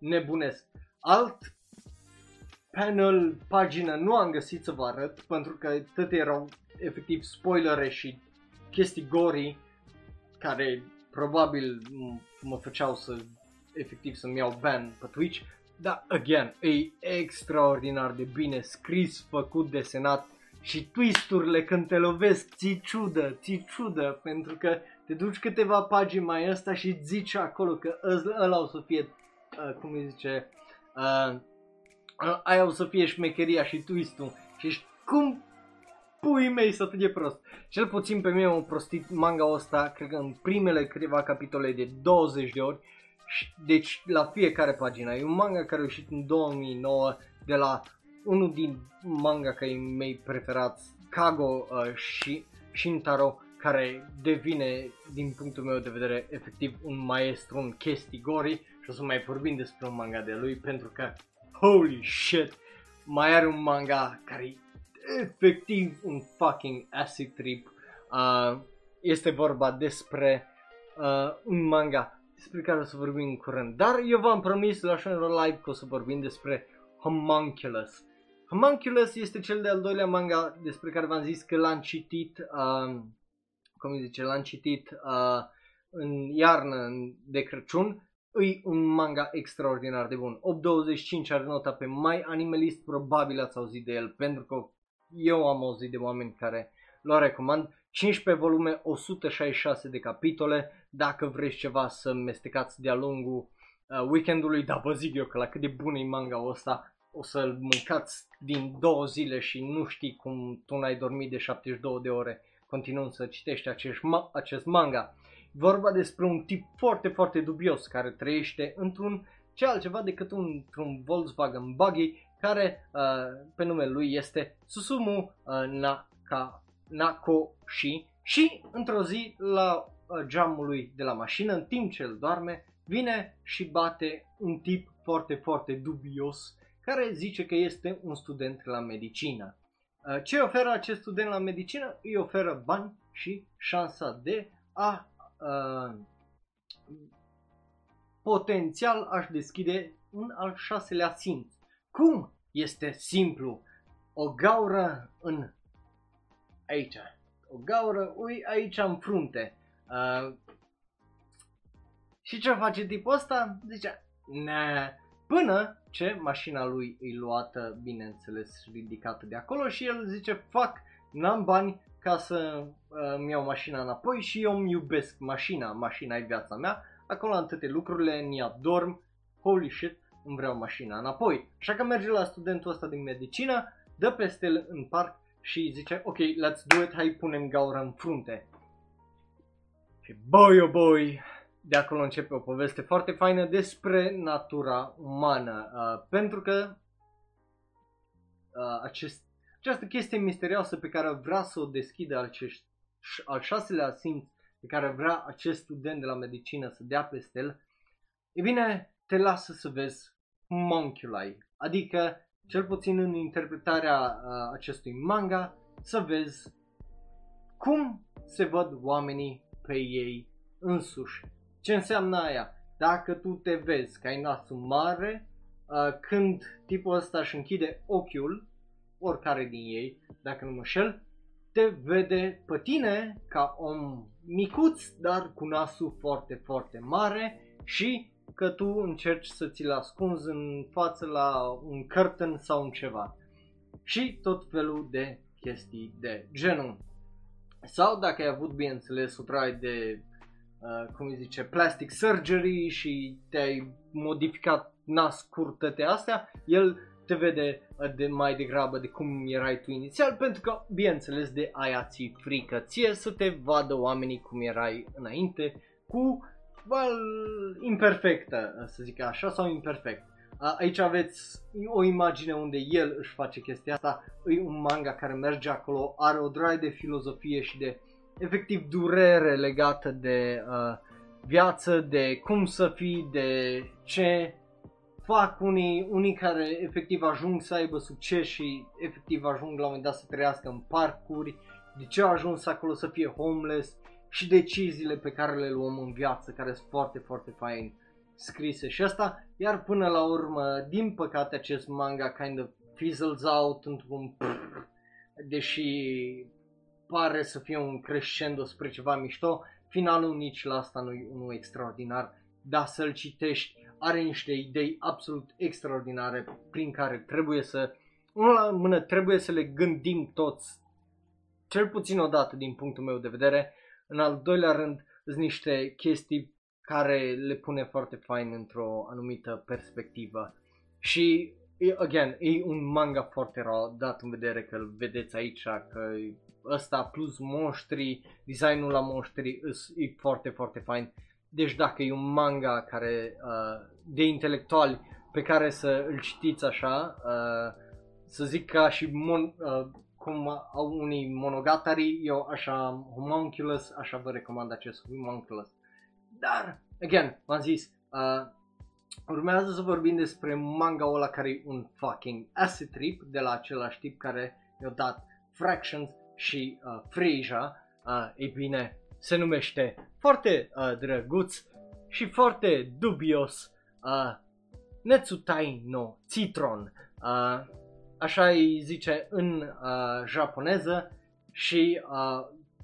nebunesc. Alt panel, pagină, nu am găsit să vă arăt pentru că tot erau efectiv spoilere și chestii gory care probabil mă făceau să-mi iau ban pe Twitch, dar again, e extraordinar de bine scris, făcut, desenat și twisturile când te lovesc, ți-i ciudă pentru că te duci câteva pagini mai ăsta și zici acolo că ăla o să fie, cum îi zice, aia o să fie șmecheria și twist-ul și ești, cum pui mei să atât de prost. Cel puțin pe mine m-a prostit manga ăsta, cred că în primele câteva capitole de 20 de ori, deci la fiecare pagina. E un manga care a ieșit în 2009 de la unul din mangaka-i mei preferați, Kago și Shintaro, care devine, din punctul meu de vedere, efectiv un maestru în chestii gory și o să mai vorbim despre un manga de lui pentru că holy shit, mai are un manga care e efectiv un fucking acid trip. Este vorba despre un manga despre care o să vorbim în curând. Dar eu v-am promis la Shonenro Live că o să vorbim despre Homunculus. Homunculus este cel de-al doilea manga despre care v-am zis că l-am citit, în iarnă de Crăciun. E un manga extraordinar de bun. 8.25 are nota pe MyAnimeList, probabil ați auzit de el, pentru că eu am auzit de oameni care l-o recomand. 15 volume, 166 de capitole, dacă vreți ceva să mestecați de-a lungul weekendului, dar vă zic eu că la cât de bun e manga ăsta, o să-l mâncați din 2 zile și nu știi cum tu n-ai dormit de 72 de ore continuând să citești acest manga. Vorba despre un tip foarte, foarte dubios care trăiește într-un ce altceva decât într-un Volkswagen Buggy care pe numele lui este Susumu Nakoshi și într-o zi la geamul lui de la mașină, în timp ce el doarme, vine și bate un tip foarte, foarte dubios care zice că este un student la medicină. Ce oferă acest student la medicină? Îi oferă bani și șansa de a potențial aș deschide un al șaselea simț. Cum? Este simplu. O gaură în aici. O gaură aici în frunte. Și ce face tipul ăsta? Zice, na. Până ce mașina lui îi luată, bineînțeles, ridicată de acolo și el zice, fuck, n-am bani ca să îmi iau mașina înapoi și eu îmi iubesc mașina, mașina e viața mea, acolo am toate lucrurile, în ea dorm, holy shit, îmi vreau mașina înapoi. Așa că merge la studentul ăsta din medicină, dă peste el în parc și zice, ok, let's do it, hai punem gaură în frunte. Și boy, oh boy! De acolo începe o poveste foarte faină despre natura umană, pentru că această chestie misterioasă pe care vrea să o deschidă al șaselea simț, pe care vrea acest student de la medicină să dea peste el, e bine, te lasă să vezi homunculi, adică, cel puțin în interpretarea acestui manga, să vezi cum se văd oamenii pe ei însuși. Ce înseamnă aia? Dacă tu te vezi că ai nasul mare, când tipul ăsta își închide ochiul, oricare din ei, dacă nu mă înșel, te vede pe tine ca om micuț, dar cu nasul foarte, foarte mare și că tu încerci să ți-l ascunzi în față la un curtain sau un ceva. Și tot felul de chestii de genul. Sau dacă ai avut, bineînțeles, o traie de plastic surgery și te-ai modificat nas, curtete astea, el te vede de mai degrabă de cum erai tu inițial, pentru că, bineînțeles, de aia ți-i frică ție să te vadă oamenii cum erai înainte, cu imperfectă, să zic așa, sau imperfect. Aici aveți o imagine unde el își face chestia asta, e un manga care merge acolo, are o draie de filozofie și de efectiv durere legată de viață, de cum să fii, de ce fac unii care efectiv ajung să aibă succes și efectiv ajung la un moment dat să trăiască în parcuri, de ce au ajuns acolo să fie homeless și deciziile pe care le luăm în viață, care sunt foarte, foarte fain scrise și asta, iar până la urmă, din păcate, acest manga kind of fizzles out într-un deși pare să fie un crescendo spre ceva mișto, finalul nici la asta nu e unul extraordinar, dar să-l citești, are niște idei absolut extraordinare prin care trebuie să, unul la mână, trebuie să le gândim toți, cel puțin odată din punctul meu de vedere, în al doilea rând, sunt niște chestii care le pune foarte fain într-o anumită perspectivă și, again, e un manga foarte rău, dat în vedere că îl vedeți aici, că ăsta plus monștri, designul la monștri e foarte, foarte fain. Deci dacă e un manga care, de intelectuali pe care să îl citiți așa, să zic ca și cum au unii monogatari, eu așa Homunculus, așa vă recomand acest Homunculus. Dar, again, v-am zis, urmează să vorbim despre manga ăla care e un fucking acid trip de la același tip care i-a dat Fractions și Freja, ei bine, se numește foarte drăguț și foarte dubios Netsutai no Citron, așa îi zice în japoneză și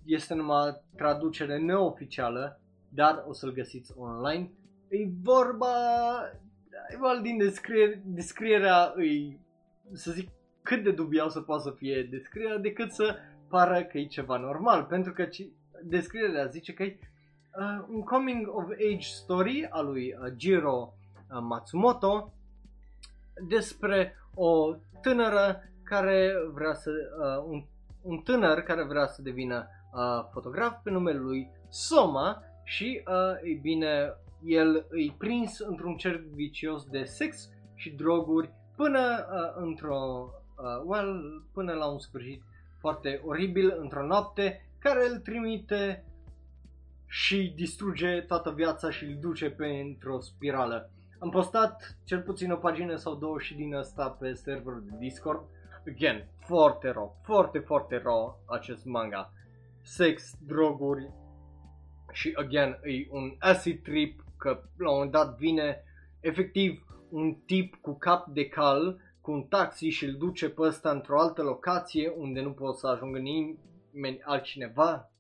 este numai traducere neoficială, dar o să-l găsiți online. E vorba, eval din descrierea, îi, să zic cât de dubioasă poate să fie descrierea decât să pară că e ceva normal, pentru că descrierea zice că e un coming of age story al lui Jiro Matsumoto despre o tânără care vrea să, un tânăr care vrea să devină fotograf pe numele lui Soma și, ei bine, el îi prins într-un cerc vicios de sex și droguri până până la un sfârșit foarte oribil, într-o noapte, care îl trimite și distruge toată viața și îl duce pe într-o spirală. Am postat cel puțin o pagină sau două și din asta pe serverul de Discord. Again, foarte raw, foarte raw acest manga. Sex, droguri și again e un acid trip că la un moment dat vine efectiv un tip cu cap de cal cu un taxi și îl duce pe ăsta într-o altă locație unde nu poate să ajungă nimeni altcineva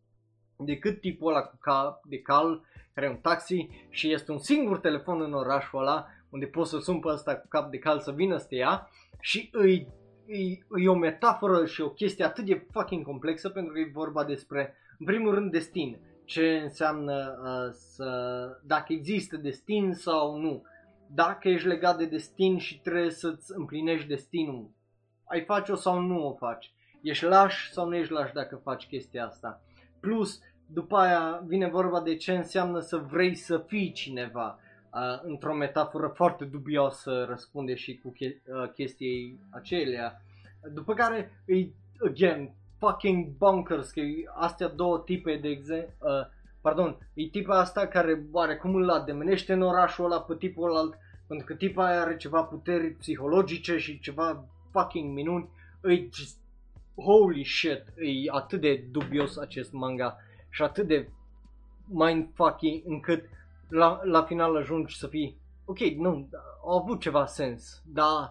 decât tipul ăla cu cap de cal care e un taxi și este un singur telefon în orașul ăla unde poți să suni pe ăsta cu cap de cal să vină să te ia și e o metaforă și o chestie atât de fucking complexă pentru că e vorba despre, în primul rând, destin. Ce înseamnă dacă există destin sau nu. Dacă ești legat de destin și trebuie să-ți împlinești destinul. Ai face-o sau nu o faci. Ești laș sau nu ești laș dacă faci chestia asta. Plus, după aia vine vorba de ce înseamnă să vrei să fii cineva. Într-o metaforă foarte dubioasă răspunde și cu chestiei acelea. După care, again, fucking bonkers, că astea două tipe de e tipa asta care oarecum îl ademenește în orașul ăla pe tipul ălalt, pentru că tipa aia are ceva puteri psihologice și ceva fucking minuni. Holy shit, e atât de dubios acest manga și atât de mindfucking încât la final ajungi să fii, ok, nu, au avut ceva sens, dar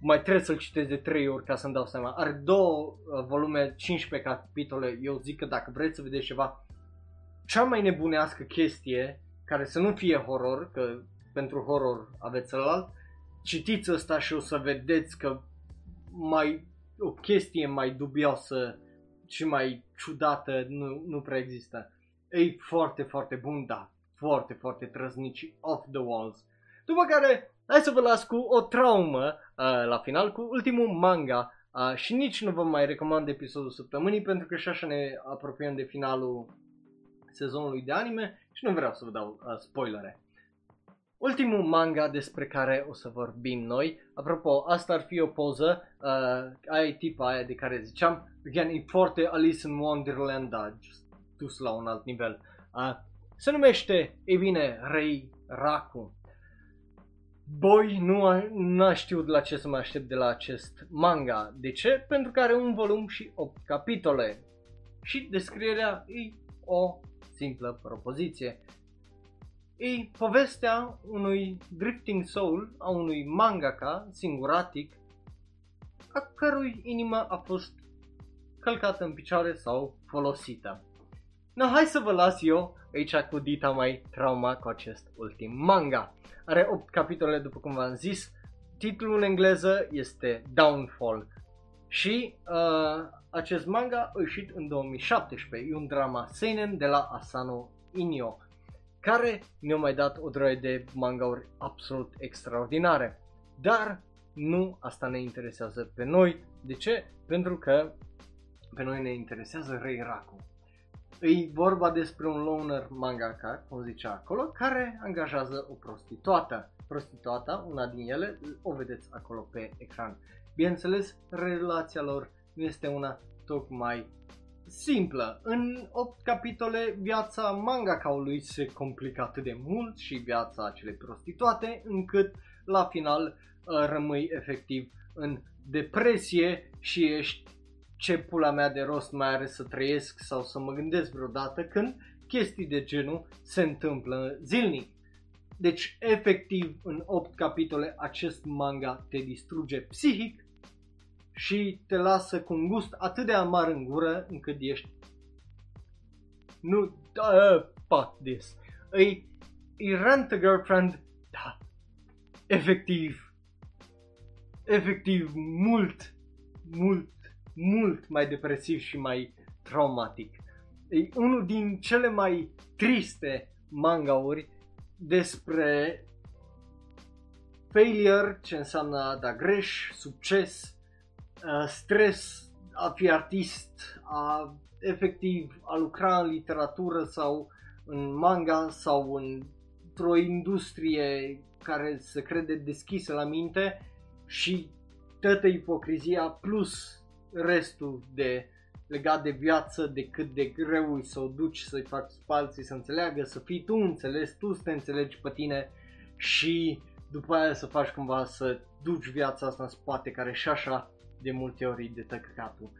mai trebuie să-l citesc de 3 ori ca să-mi dau seama. Are 2 volume, 15 capitole, eu zic că dacă vreți să vedeți ceva, cea mai nebunească chestie, care să nu fie horror, că pentru horror aveți celălalt, citiți ăsta și o să vedeți că o chestie mai dubioasă și mai ciudată nu prea există. E foarte bun, da. Foarte trăsnici off the walls. După care, hai să vă las cu o traumă la final, cu ultimul manga și nici nu vă mai recomand episodul săptămânii pentru că și așa ne apropiem de finalul sezonului de anime și nu vreau să vă dau spoilere. Ultimul manga despre care o să vorbim noi, apropo, asta ar fi o poză, aia e tipa aia de care ziceam, again, e foarte Alice in Wonderland, dus la un alt nivel. Se numește, ei bine, Reiraku. Boy, n-a știut la ce să mă aștept de la acest manga. De ce? Pentru că are un volum și 8 capitole. Și descrierea e o simplă propoziție. E povestea unui drifting soul, a unui mangaka singuratic, a cărui inima a fost călcată în picioare sau folosită. No, hai să vă las eu aici cu dita mai trauma cu acest ultim manga. Are 8 capitole, după cum v-am zis. Titlul în engleză este Downfall. Și acest manga a ieșit în 2017. E un drama seinen de la Asano Inio, care ne-a mai dat o droaie de mangauri absolut extraordinare. Dar nu asta ne interesează pe noi. De ce? Pentru că pe noi ne interesează Reiraku. E vorba despre un loner mangaka, cum zicea acolo, care angajează o prostituată. Prostituata, una din ele, o vedeți acolo pe ecran. Bineînțeles, relația lor nu este una tocmai simplă. În 8 capitole, viața mangakaului se complică atât de mult și viața acelei prostituate, încât la final rămâi efectiv în depresie și ești, ce pula mea de rost mai are să trăiesc sau să mă gândesc vreodată, când chestii de genul se întâmplă zilnic. Deci, efectiv, în 8 capitole, acest manga te distruge psihic și te lasă cu un gust atât de amar în gură încât ești... Nu... fuck this. E Rent a Girlfriend, da. Efectiv, mult mai depresiv și mai traumatic. E unul din cele mai triste mangauri despre failure, ce înseamnă a da greș, succes, stres, a fi artist, a lucra în literatură sau în manga sau într-o industrie care se crede deschisă la minte și toată ipocrizia plus restul de legat de viață, de cât de greu să o duci, să-i faci pe alții să înțeleagă, să fii tu înțeles, tu să te înțelegi pe tine și după aia să faci cumva să duci viața asta în spate, care și așa de multe ori de tăcăcatul.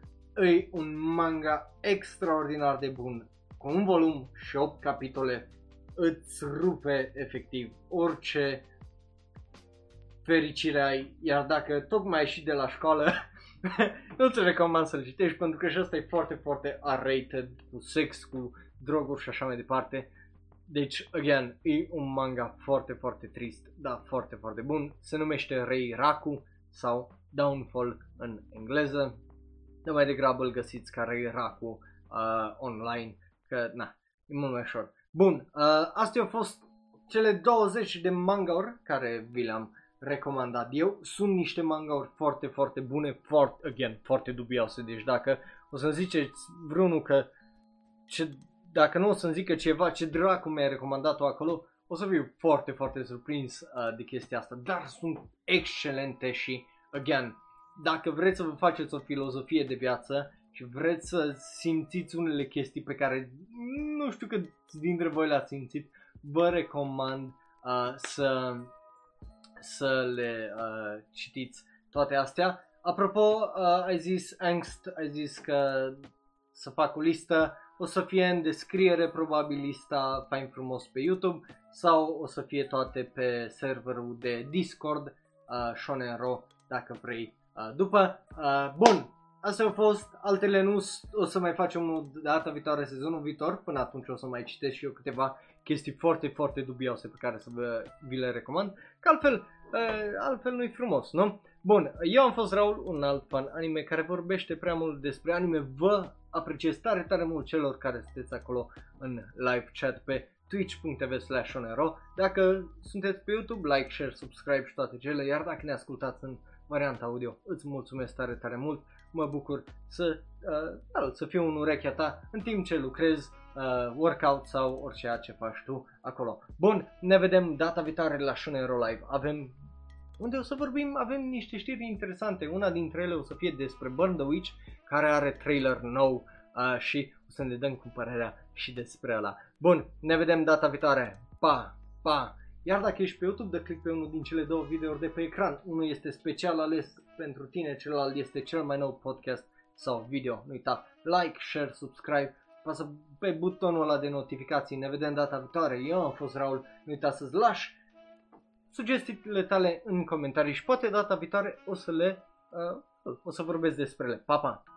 E un manga extraordinar de bun, cu un volum și 8 capitole, îți rupe efectiv orice fericire ai, iar dacă tocmai ai ieșit de la școală, nu ți recomand să-l citești, pentru că și asta e foarte, foarte R-rated, cu sex, cu droguri și așa mai departe. Deci, again, e un manga foarte, foarte trist, dar foarte, foarte bun. Se numește Reiraku sau Downfall în engleză. De mai degrabă îl găsiți ca Reiraku online, că na, e mult mai ușor. Bun, astea au fost cele 20 de mangauri care vi le-am recomandat eu. Sunt niște mangauri foarte, foarte bune, foarte dubioase. Deci dacă o să-mi ziceți vreunul că, dacă nu o să-mi zică ceva, ce dracu mi-ai recomandat-o acolo, o să fiu foarte, foarte surprins de chestia asta. Dar sunt excelente și, again, dacă vreți să vă faceți o filozofie de viață și vreți să simțiți unele chestii pe care nu știu cât dintre voi le-ați simțit, vă recomand să le citiți toate astea. Apropo, ai zis angst, ai zis că să fac o listă, o să fie în descriere probabil lista fain frumos pe YouTube sau o să fie toate pe serverul de Discord, Shonenro, dacă vrei după. Bun, astea au fost, altele nu, o să mai facem o data viitoare, sezonul viitor, până atunci o să mai citesc și eu câteva chestii foarte, foarte dubioase pe care să vi le recomand, că altfel nu-i frumos, nu? Bun, eu am fost Raul, un alt fan anime care vorbește prea mult despre anime. Vă apreciez tare, tare mult celor care sunteți acolo în live chat pe twitch.tv/shonenro. Dacă sunteți pe YouTube, like, share, subscribe și toate cele, iar dacă ne ascultați în varianta audio, îți mulțumesc tare, tare mult. Mă bucur să fiu în urechea ta în timp ce lucrez, workout sau orice altceva faci tu acolo. Bun, ne vedem data viitoare la Shonenro Live. Avem niște știri interesante. Una dintre ele o să fie despre Burn the Witch, care are trailer nou și o să ne dăm cu părerea și despre ăla. Bun, ne vedem data viitoare. Pa, pa! Iar dacă ești pe YouTube, dă click pe unul din cele două videouri de pe ecran. Unul este special ales pentru tine, celălalt este cel mai nou podcast sau video. Nu uita, like, share, subscribe, pasă pe butonul ăla de notificații. Ne vedem data viitoare. Eu am fost Raul, nu uita să-ți lași sugestiile tale în comentarii și poate data viitoare o să vorbesc despre ele. Pa, pa!